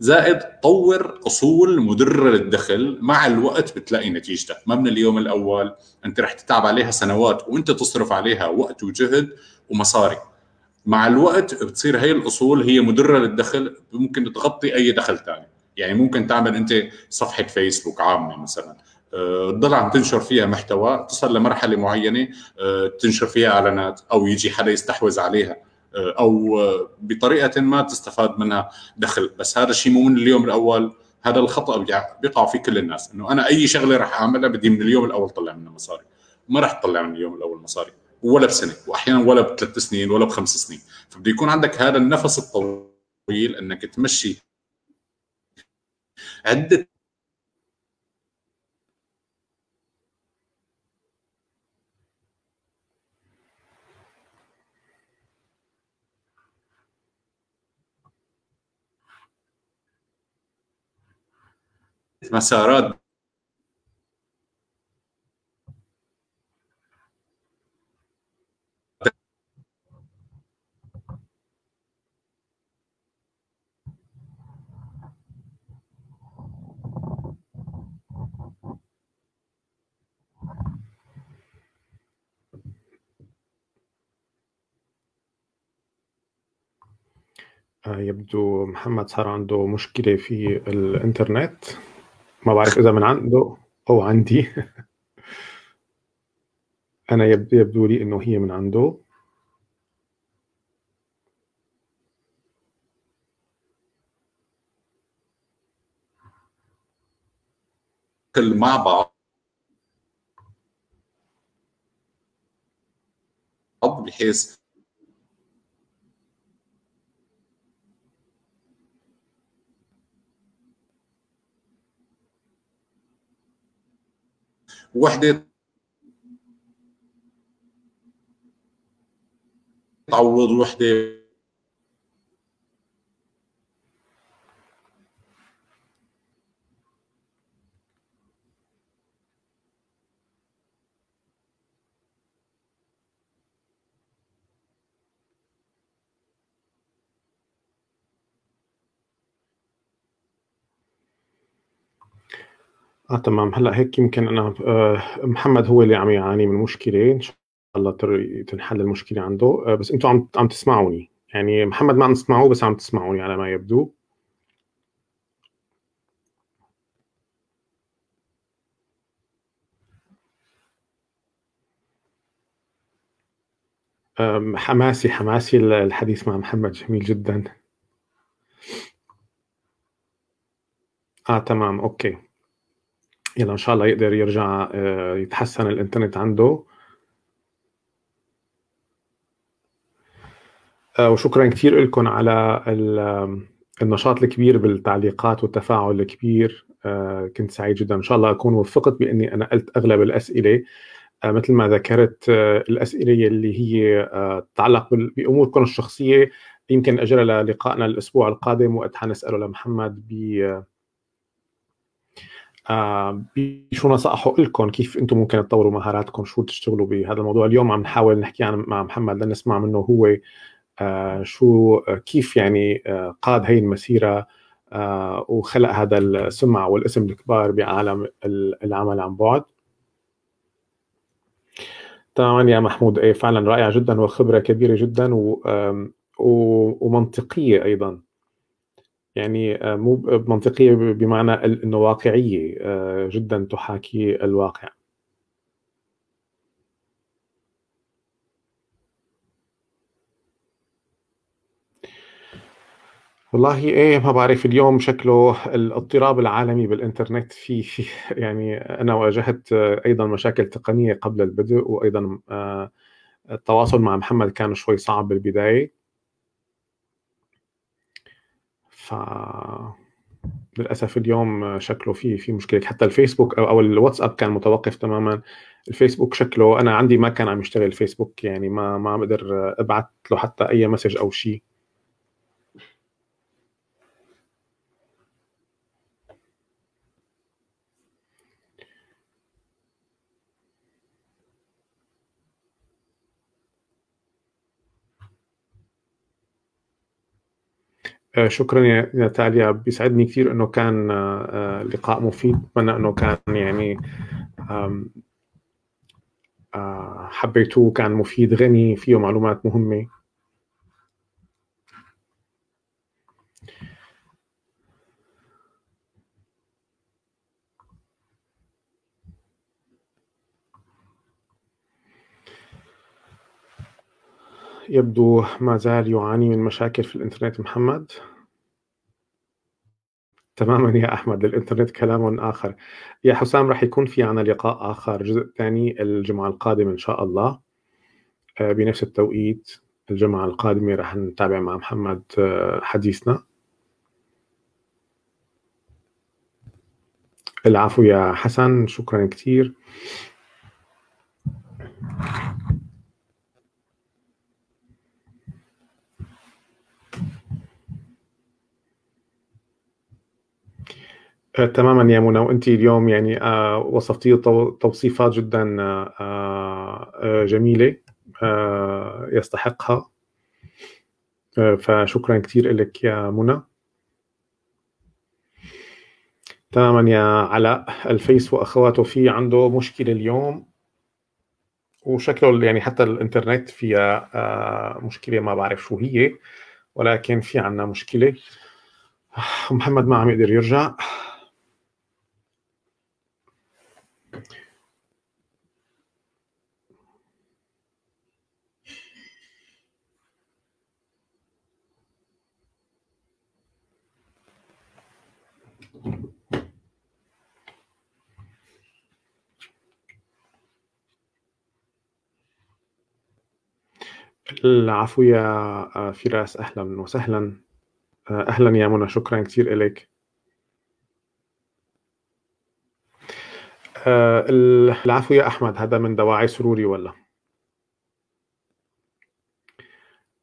زائد طور اصول مدره للدخل، مع الوقت بتلاقي نتيجتك، ما من اليوم الاول. انت رح تتعب عليها سنوات وانت تصرف عليها وقت وجهد ومصاري. مع الوقت بتصير هي الاصول هي مدره للدخل، ممكن تغطي اي دخل ثاني. يعني ممكن تعمل انت صفحه فيسبوك عامه مثلا، تضل عم تنشر فيها محتوى، تصل لمرحله معينه تنشر فيها اعلانات، او يجي حدا يستحوذ عليها، او بطريقه ما تستفاد منها دخل. بس هذا الشيء مو من اليوم الاول. هذا الخطا بيقع فيه كل الناس، انه انا اي شغله راح اعملها بدي من اليوم الاول طلع منها مصاري. ما راح تطلع من اليوم الاول مصاري، ولا بسنه، واحيانا ولا بثلاث سنين، ولا بخمس سنين. فبده يكون عندك هذا النفس الطويل، انك تمشي عدة مسارات يبدو محمد صار عنده مشكلة في الانترنت، ما بعرف إذا من عنده أو عندي. أنا يبدو لي أنه هي من عنده. مع بعض بحيث وحدة تعوض وحدة تمام. هلا هيك يمكن انا محمد هو اللي عم يعاني من مشكله، ان شاء الله تنحل المشكله عنده. بس انتم عم تسمعوني، يعني محمد ما عم تسمعوه بس عم تسمعوني على ما يبدو. حماسي الحديث مع محمد، جميل جدا. تمام، اوكي، يلا إن شاء الله يقدر يرجع يتحسن الإنترنت عنده. وشكرا كثير لكم على النشاط الكبير بالتعليقات والتفاعل الكبير، كنت سعيد جدا. إن شاء الله أكون وفقت بإني أنا قلت أغلب الأسئلة، مثل ما ذكرت الأسئلة اللي هي تتعلق بأموركم الشخصية يمكن أجلها للقائنا الأسبوع القادم، وقت حنسأله لمحمد بشو نصائحه لكم، كيف انتم ممكن تطوروا مهاراتكم، شو تشتغلوا بهذا الموضوع. اليوم عم نحاول نحكي مع محمد لنسمع منه هو كيف يعني قاد هاي المسيرة وخلق هذا السمعة والاسم الكبار بعالم العمل عن بعد. طبعا يا محمود، اي فعلا رائع جدا، والخبرة كبيرة جدا ومنطقية ايضا، يعني مو منطقية بمعنى أنه واقعية جدا، تحاكي الواقع. والله ايه ما بعرف، اليوم شكله الاضطراب العالمي بالإنترنت في يعني أنا واجهت أيضا مشاكل تقنية قبل البدء، وأيضا التواصل مع محمد كان شوي صعب بالبداية، للأسف اليوم شكله في مشكلة. حتى الفيسبوك أو الواتساب كان متوقف تماما. الفيسبوك شكله أنا عندي ما كان عم يشتغل الفيسبوك، يعني ما بقدر أبعت له حتى أي مسج أو شيء. شكرا يا تاليا، بيسعدني كثير انه كان لقاء مفيد، بتمنى انه كان يعني حبيتوه، كان مفيد غني فيه معلومات مهمة. يبدو ما زال يعاني من مشاكل في الإنترنت محمد. تماما يا أحمد، الإنترنت كلام آخر. يا حسام، راح يكون في عنا لقاء آخر، جزء ثاني، الجمعة القادمة إن شاء الله بنفس التوقيت. الجمعة القادمة راح نتابع مع محمد حديثنا. العفو يا حسن، شكرا كثير. تماما يا منى، وانت اليوم يعني وصفتي توصيفات جدا جميله يستحقها، فشكرا كثير لك يا منى. تماما يا علاء، الفيس واخواته في عنده مشكله اليوم، وشكله يعني حتى الانترنت فيها مشكله، ما بعرف شو هي، ولكن في عندنا مشكله. محمد ما عم يقدر يرجع. العفو يا فراس، أهلا وسهلا. أهلا يا منى، شكرا كثير إليك. العفو يا أحمد، هذا من دواعي سروري ولا؟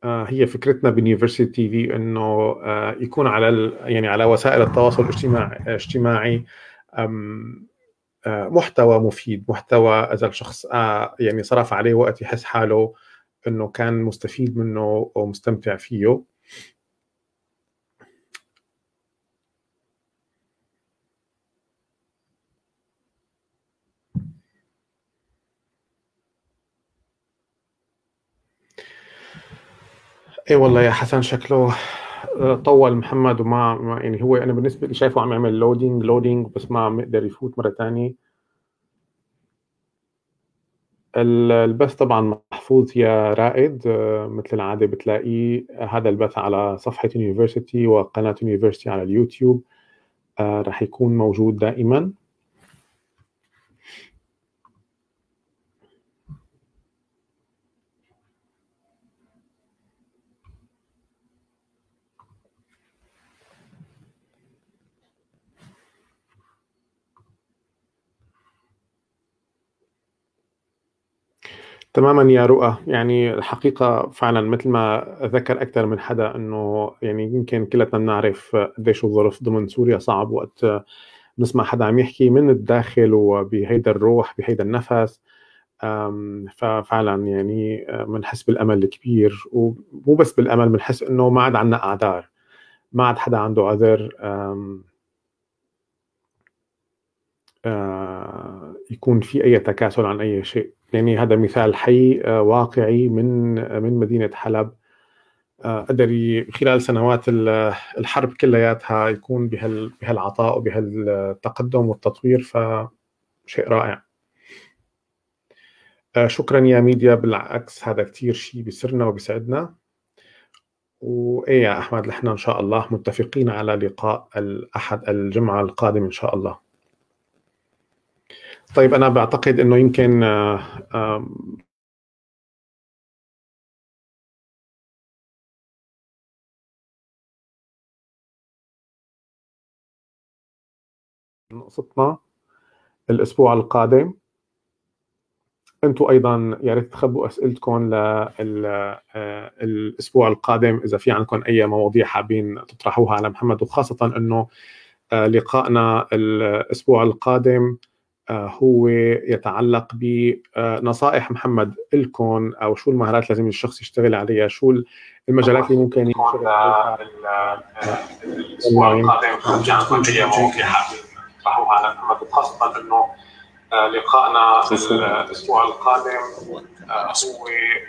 هي فكرتنا بنيوفيرسيتي تي في إنه يكون على يعني على وسائل التواصل الاجتماعي محتوى مفيد، محتوى إذا الشخص يعني صرف عليه وقت يحس حاله إنه كان مستفيد منه ومستمتع فيه. اي والله يا حسن، شكله طول محمد وما يعني هو، انا بالنسبه لي شايفه عم يعمل لودينج بس ما مقدر يفوت مره ثانيه. البث طبعا محفوظ يا رائد، مثل العاده بتلاقيه هذا البث على صفحه يونيفرسيتي وقناه يونيفرسيتي على اليوتيوب، راح يكون موجود دائما. تماما يا رؤى، يعني الحقيقة فعلا مثل ما ذكر أكثر من حدا إنه يعني يمكن كلتنا بنعرف قديش الظرف ضمن سوريا صعب. وقت بنسمع حدا عم يحكي من الداخل وبهيدا الروح بهيدا النفس، ففعلا يعني بنحس بالأمل الكبير، ومو بس بالأمل، بنحس إنه ما عاد عندنا أعذار، ما عاد حدا عنده عذر يكون في أي تكاسل عن أي شيء. يعني هذا مثال حي واقعي من مدينة حلب، قدر خلال سنوات الحرب كلياتها يكون بهالعطاء وبهالتقدم والتطوير، فشيء رائع. شكرا يا ميديا، بالعكس هذا كتير شيء بيسرنا وبيسعدنا. وإيه يا أحمد، نحن إن شاء الله متفقين على لقاء الأحد الجمعة القادم إن شاء الله. طيب أنا بعتقد أنه يمكن نقصتنا الأسبوع القادم. أنتوا أيضا يا ريت تخبوا أسئلتكم للأسبوع القادم، إذا في عندكم أي مواضيع حابين تطرحوها على محمد، وخاصة أنه لقاءنا الأسبوع القادم هو يتعلق بنصائح محمد لكم، أو شو المهارات لازم الشخص يشتغل عليها، شو المجالات اللي ممكن يشتغل عليها الأسبوع القادم. رجع عندكم فيديو ممكن حابين تطرحوها على محمد، وخاصة أنه لقاءنا الأسبوع القادم هو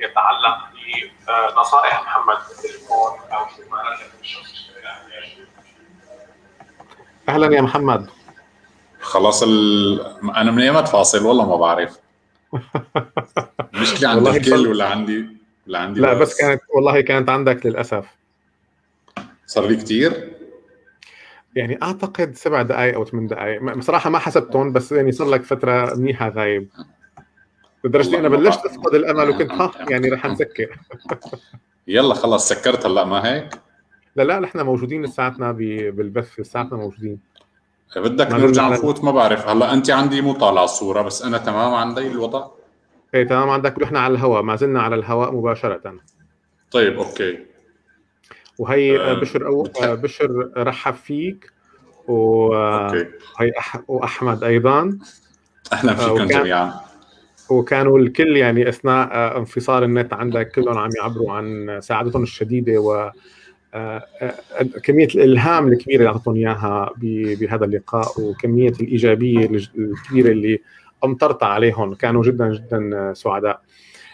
يتعلق بنصائح محمد لكم، أو شو المهارات لازم الشخص يشتغل عليها. أهلا يا محمد. خلاص انا من ايامت فاصل والله ما بعرف مشكله عند الكل ولا عندي لا بس كانت والله كانت عندك للاسف. صار لي كتير يعني، اعتقد 7 دقائق او 8 دقائق بصراحه ما حسبتهم، بس يعني صار لك فتره منيحه غايب لدرجه اني انا بلشت افقد الامل وكنت يعني رح نسكر يلا خلاص سكرت هلا، ما هيك؟ لا نحن موجودين، ساعتنا بالبث، ساعتنا موجودين. بدك نرجع نفوت ما بعرف. هلا انت عندي مو طالعه الصوره، بس انا تمام عندي الوضع. ايه تمام عندك، ونحن على الهواء، ما زلنا على الهواء مباشره. طيب اوكي، وهي بشر بشر رحب فيك، وهي واحمد ايضا اهلا فيكم جميعا. وكانوا الكل يعني اثناء انفصال النت عندك كلهم عم يعبروا عن سعادتهم الشديده و كمية الإلهام الكبيرة اللي أعطوني إياها بهذا اللقاء، وكمية الإيجابية الكبيرة اللي أمطرت عليهم، كانوا جدا جدا سعداء.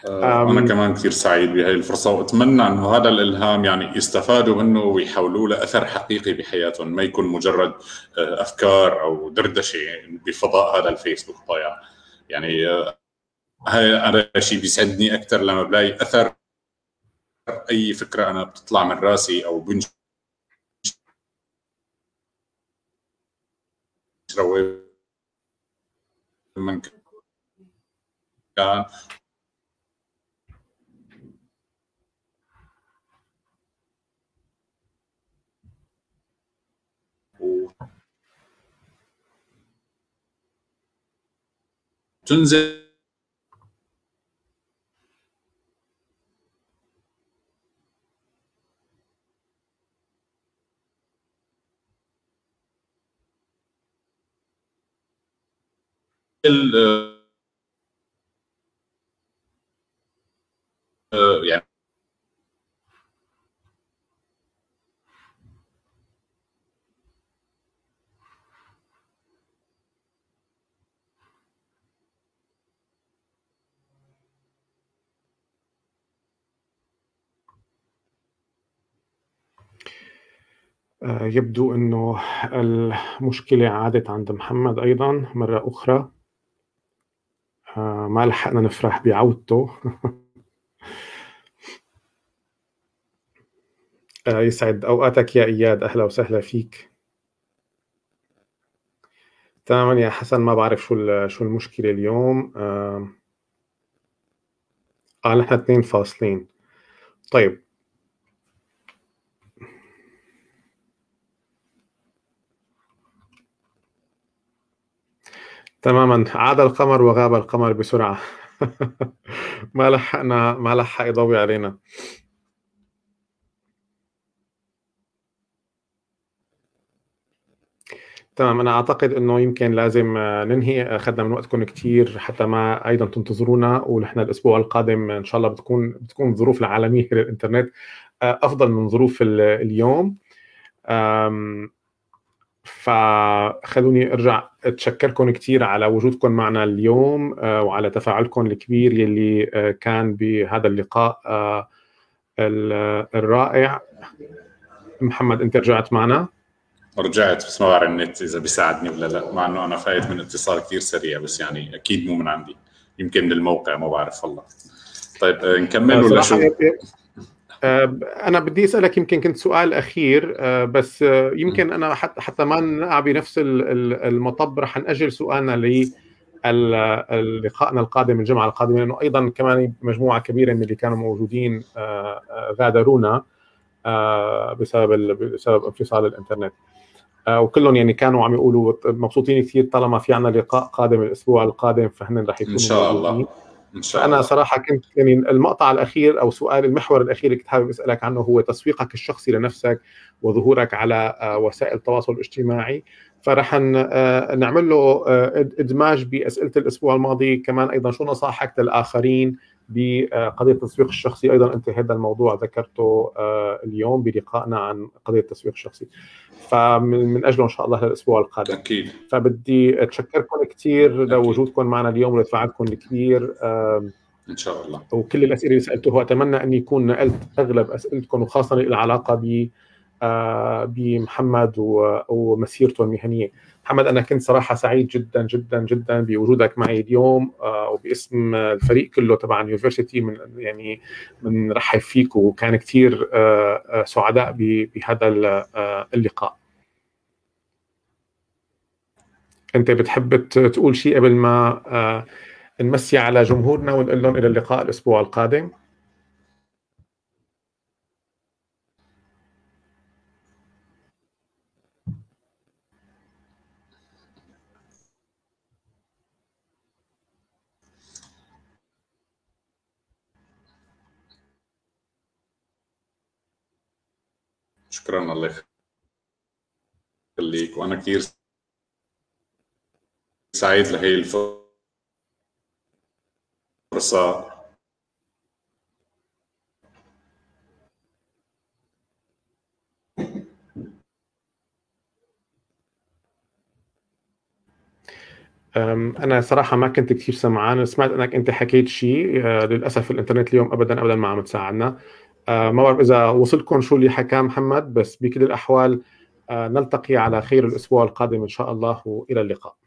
أنا كمان كثير سعيد بهذه الفرصة، وأتمنى أنه هذا الإلهام يعني يستفادوا منه ويحولوه لأثر حقيقي بحياتهم، ما يكون مجرد أفكار أو دردشة بفضاء هذا الفيسبوك ضايع. يعني هذا الشيء بيسعدني أكثر لما بلاقي أثر أي فكرة أنا بتطلع من رأسي أو بنشر من كان تنزل يعني يبدو أنه المشكلة عادت عند محمد أيضا مرة أخرى، ما لحقنا نفرح بعودته. يسعد أوقاتك يا إياد، أهلا وسهلا فيك. تمام يا حسن، ما بعرف شو المشكلة اليوم. نحن 2 فاصلين. طيب تماما، عاد القمر وغاب القمر بسرعة. ما لحق يضوي علينا. تمام، أنا أعتقد أنه يمكن لازم ننهي، أخذنا من وقتكم كتير حتى ما أيضا تنتظرونا، ونحن الأسبوع القادم إن شاء الله بتكون الظروف العالمية للإنترنت أفضل من ظروف اليوم. فخلوني أرجع أتشكركم كتير على وجودكم معنا اليوم وعلى تفاعلكم الكبير يلي كان بهذا اللقاء الرائع. محمد أنت رجعت معنا؟ رجعت، بس ما بعرف النت إذا بيساعدني ولا لا، مع أنه أنا فايت من اتصال كتير سريع، بس يعني أكيد مو من عندي، يمكن من الموقع، ما بعرف والله. طيب نكمل ولا شو؟ أنا بدي أسألك يمكن كنت سؤال أخير، بس يمكن أنا حتى ما نقع بنفس المطب رح نأجل سؤالنا للقائنا القادم الجمعة القادمة، لأنه أيضا كمان مجموعة كبيرة من اللي كانوا موجودين غادرونا بسبب انفصال الإنترنت، وكلهم يعني كانوا عم يقولوا مبسوطين كثير طالما في عنا لقاء قادم الأسبوع القادم، فهن رح يكونوا إن شاء الله. أنا صراحة كنت يعني المقطع الأخير أو سؤال المحور الأخير اللي كنت حابب أسألك عنه هو تسويقك الشخصي لنفسك وظهورك على وسائل التواصل الاجتماعي، فرح نعمل له إدماج بأسئلة الأسبوع الماضي كمان. أيضا شو نصائحك للآخرين بقضية التسويق الشخصي؟ أيضا أنت هذا الموضوع ذكرته اليوم بلقائنا عن قضية التسويق الشخصي، فمن أجله إن شاء الله للأسبوع القادم أكيد. فبدي أتشكركم كتير لوجودكم معنا اليوم ولتفاعلكم الكبير إن شاء الله، وكل الأسئلة اللي سألتوها أتمنى أن يكون نقلت أغلب أسئلتكم، وخاصة العلاقة بمحمد ومسيرته المهنية. محمد أنا كنت صراحة سعيد جدا جدا جدا بوجودك معي اليوم وباسم الفريق كله تبع نيو فيشيتي يعني بنرحب فيك، وكان كثير سعداء بهذا اللقاء. أنت بتحب تقول شيء قبل ما نمسي على جمهورنا ونقول لهم إلى اللقاء الأسبوع القادم؟ شكراً الله يخليك، وأنا كثير سعيد لهي الفرصة، أنا صراحة ما كنت كثير سمعان، سمعت أنك أنت حكيت شيء، للأسف الإنترنت اليوم أبداً ما عم تساعدنا. ما بعرف إذا وصلكم شو اللي حكى محمد، بس بكل الأحوال نلتقي على خير الأسبوع القادم إن شاء الله، وإلى اللقاء.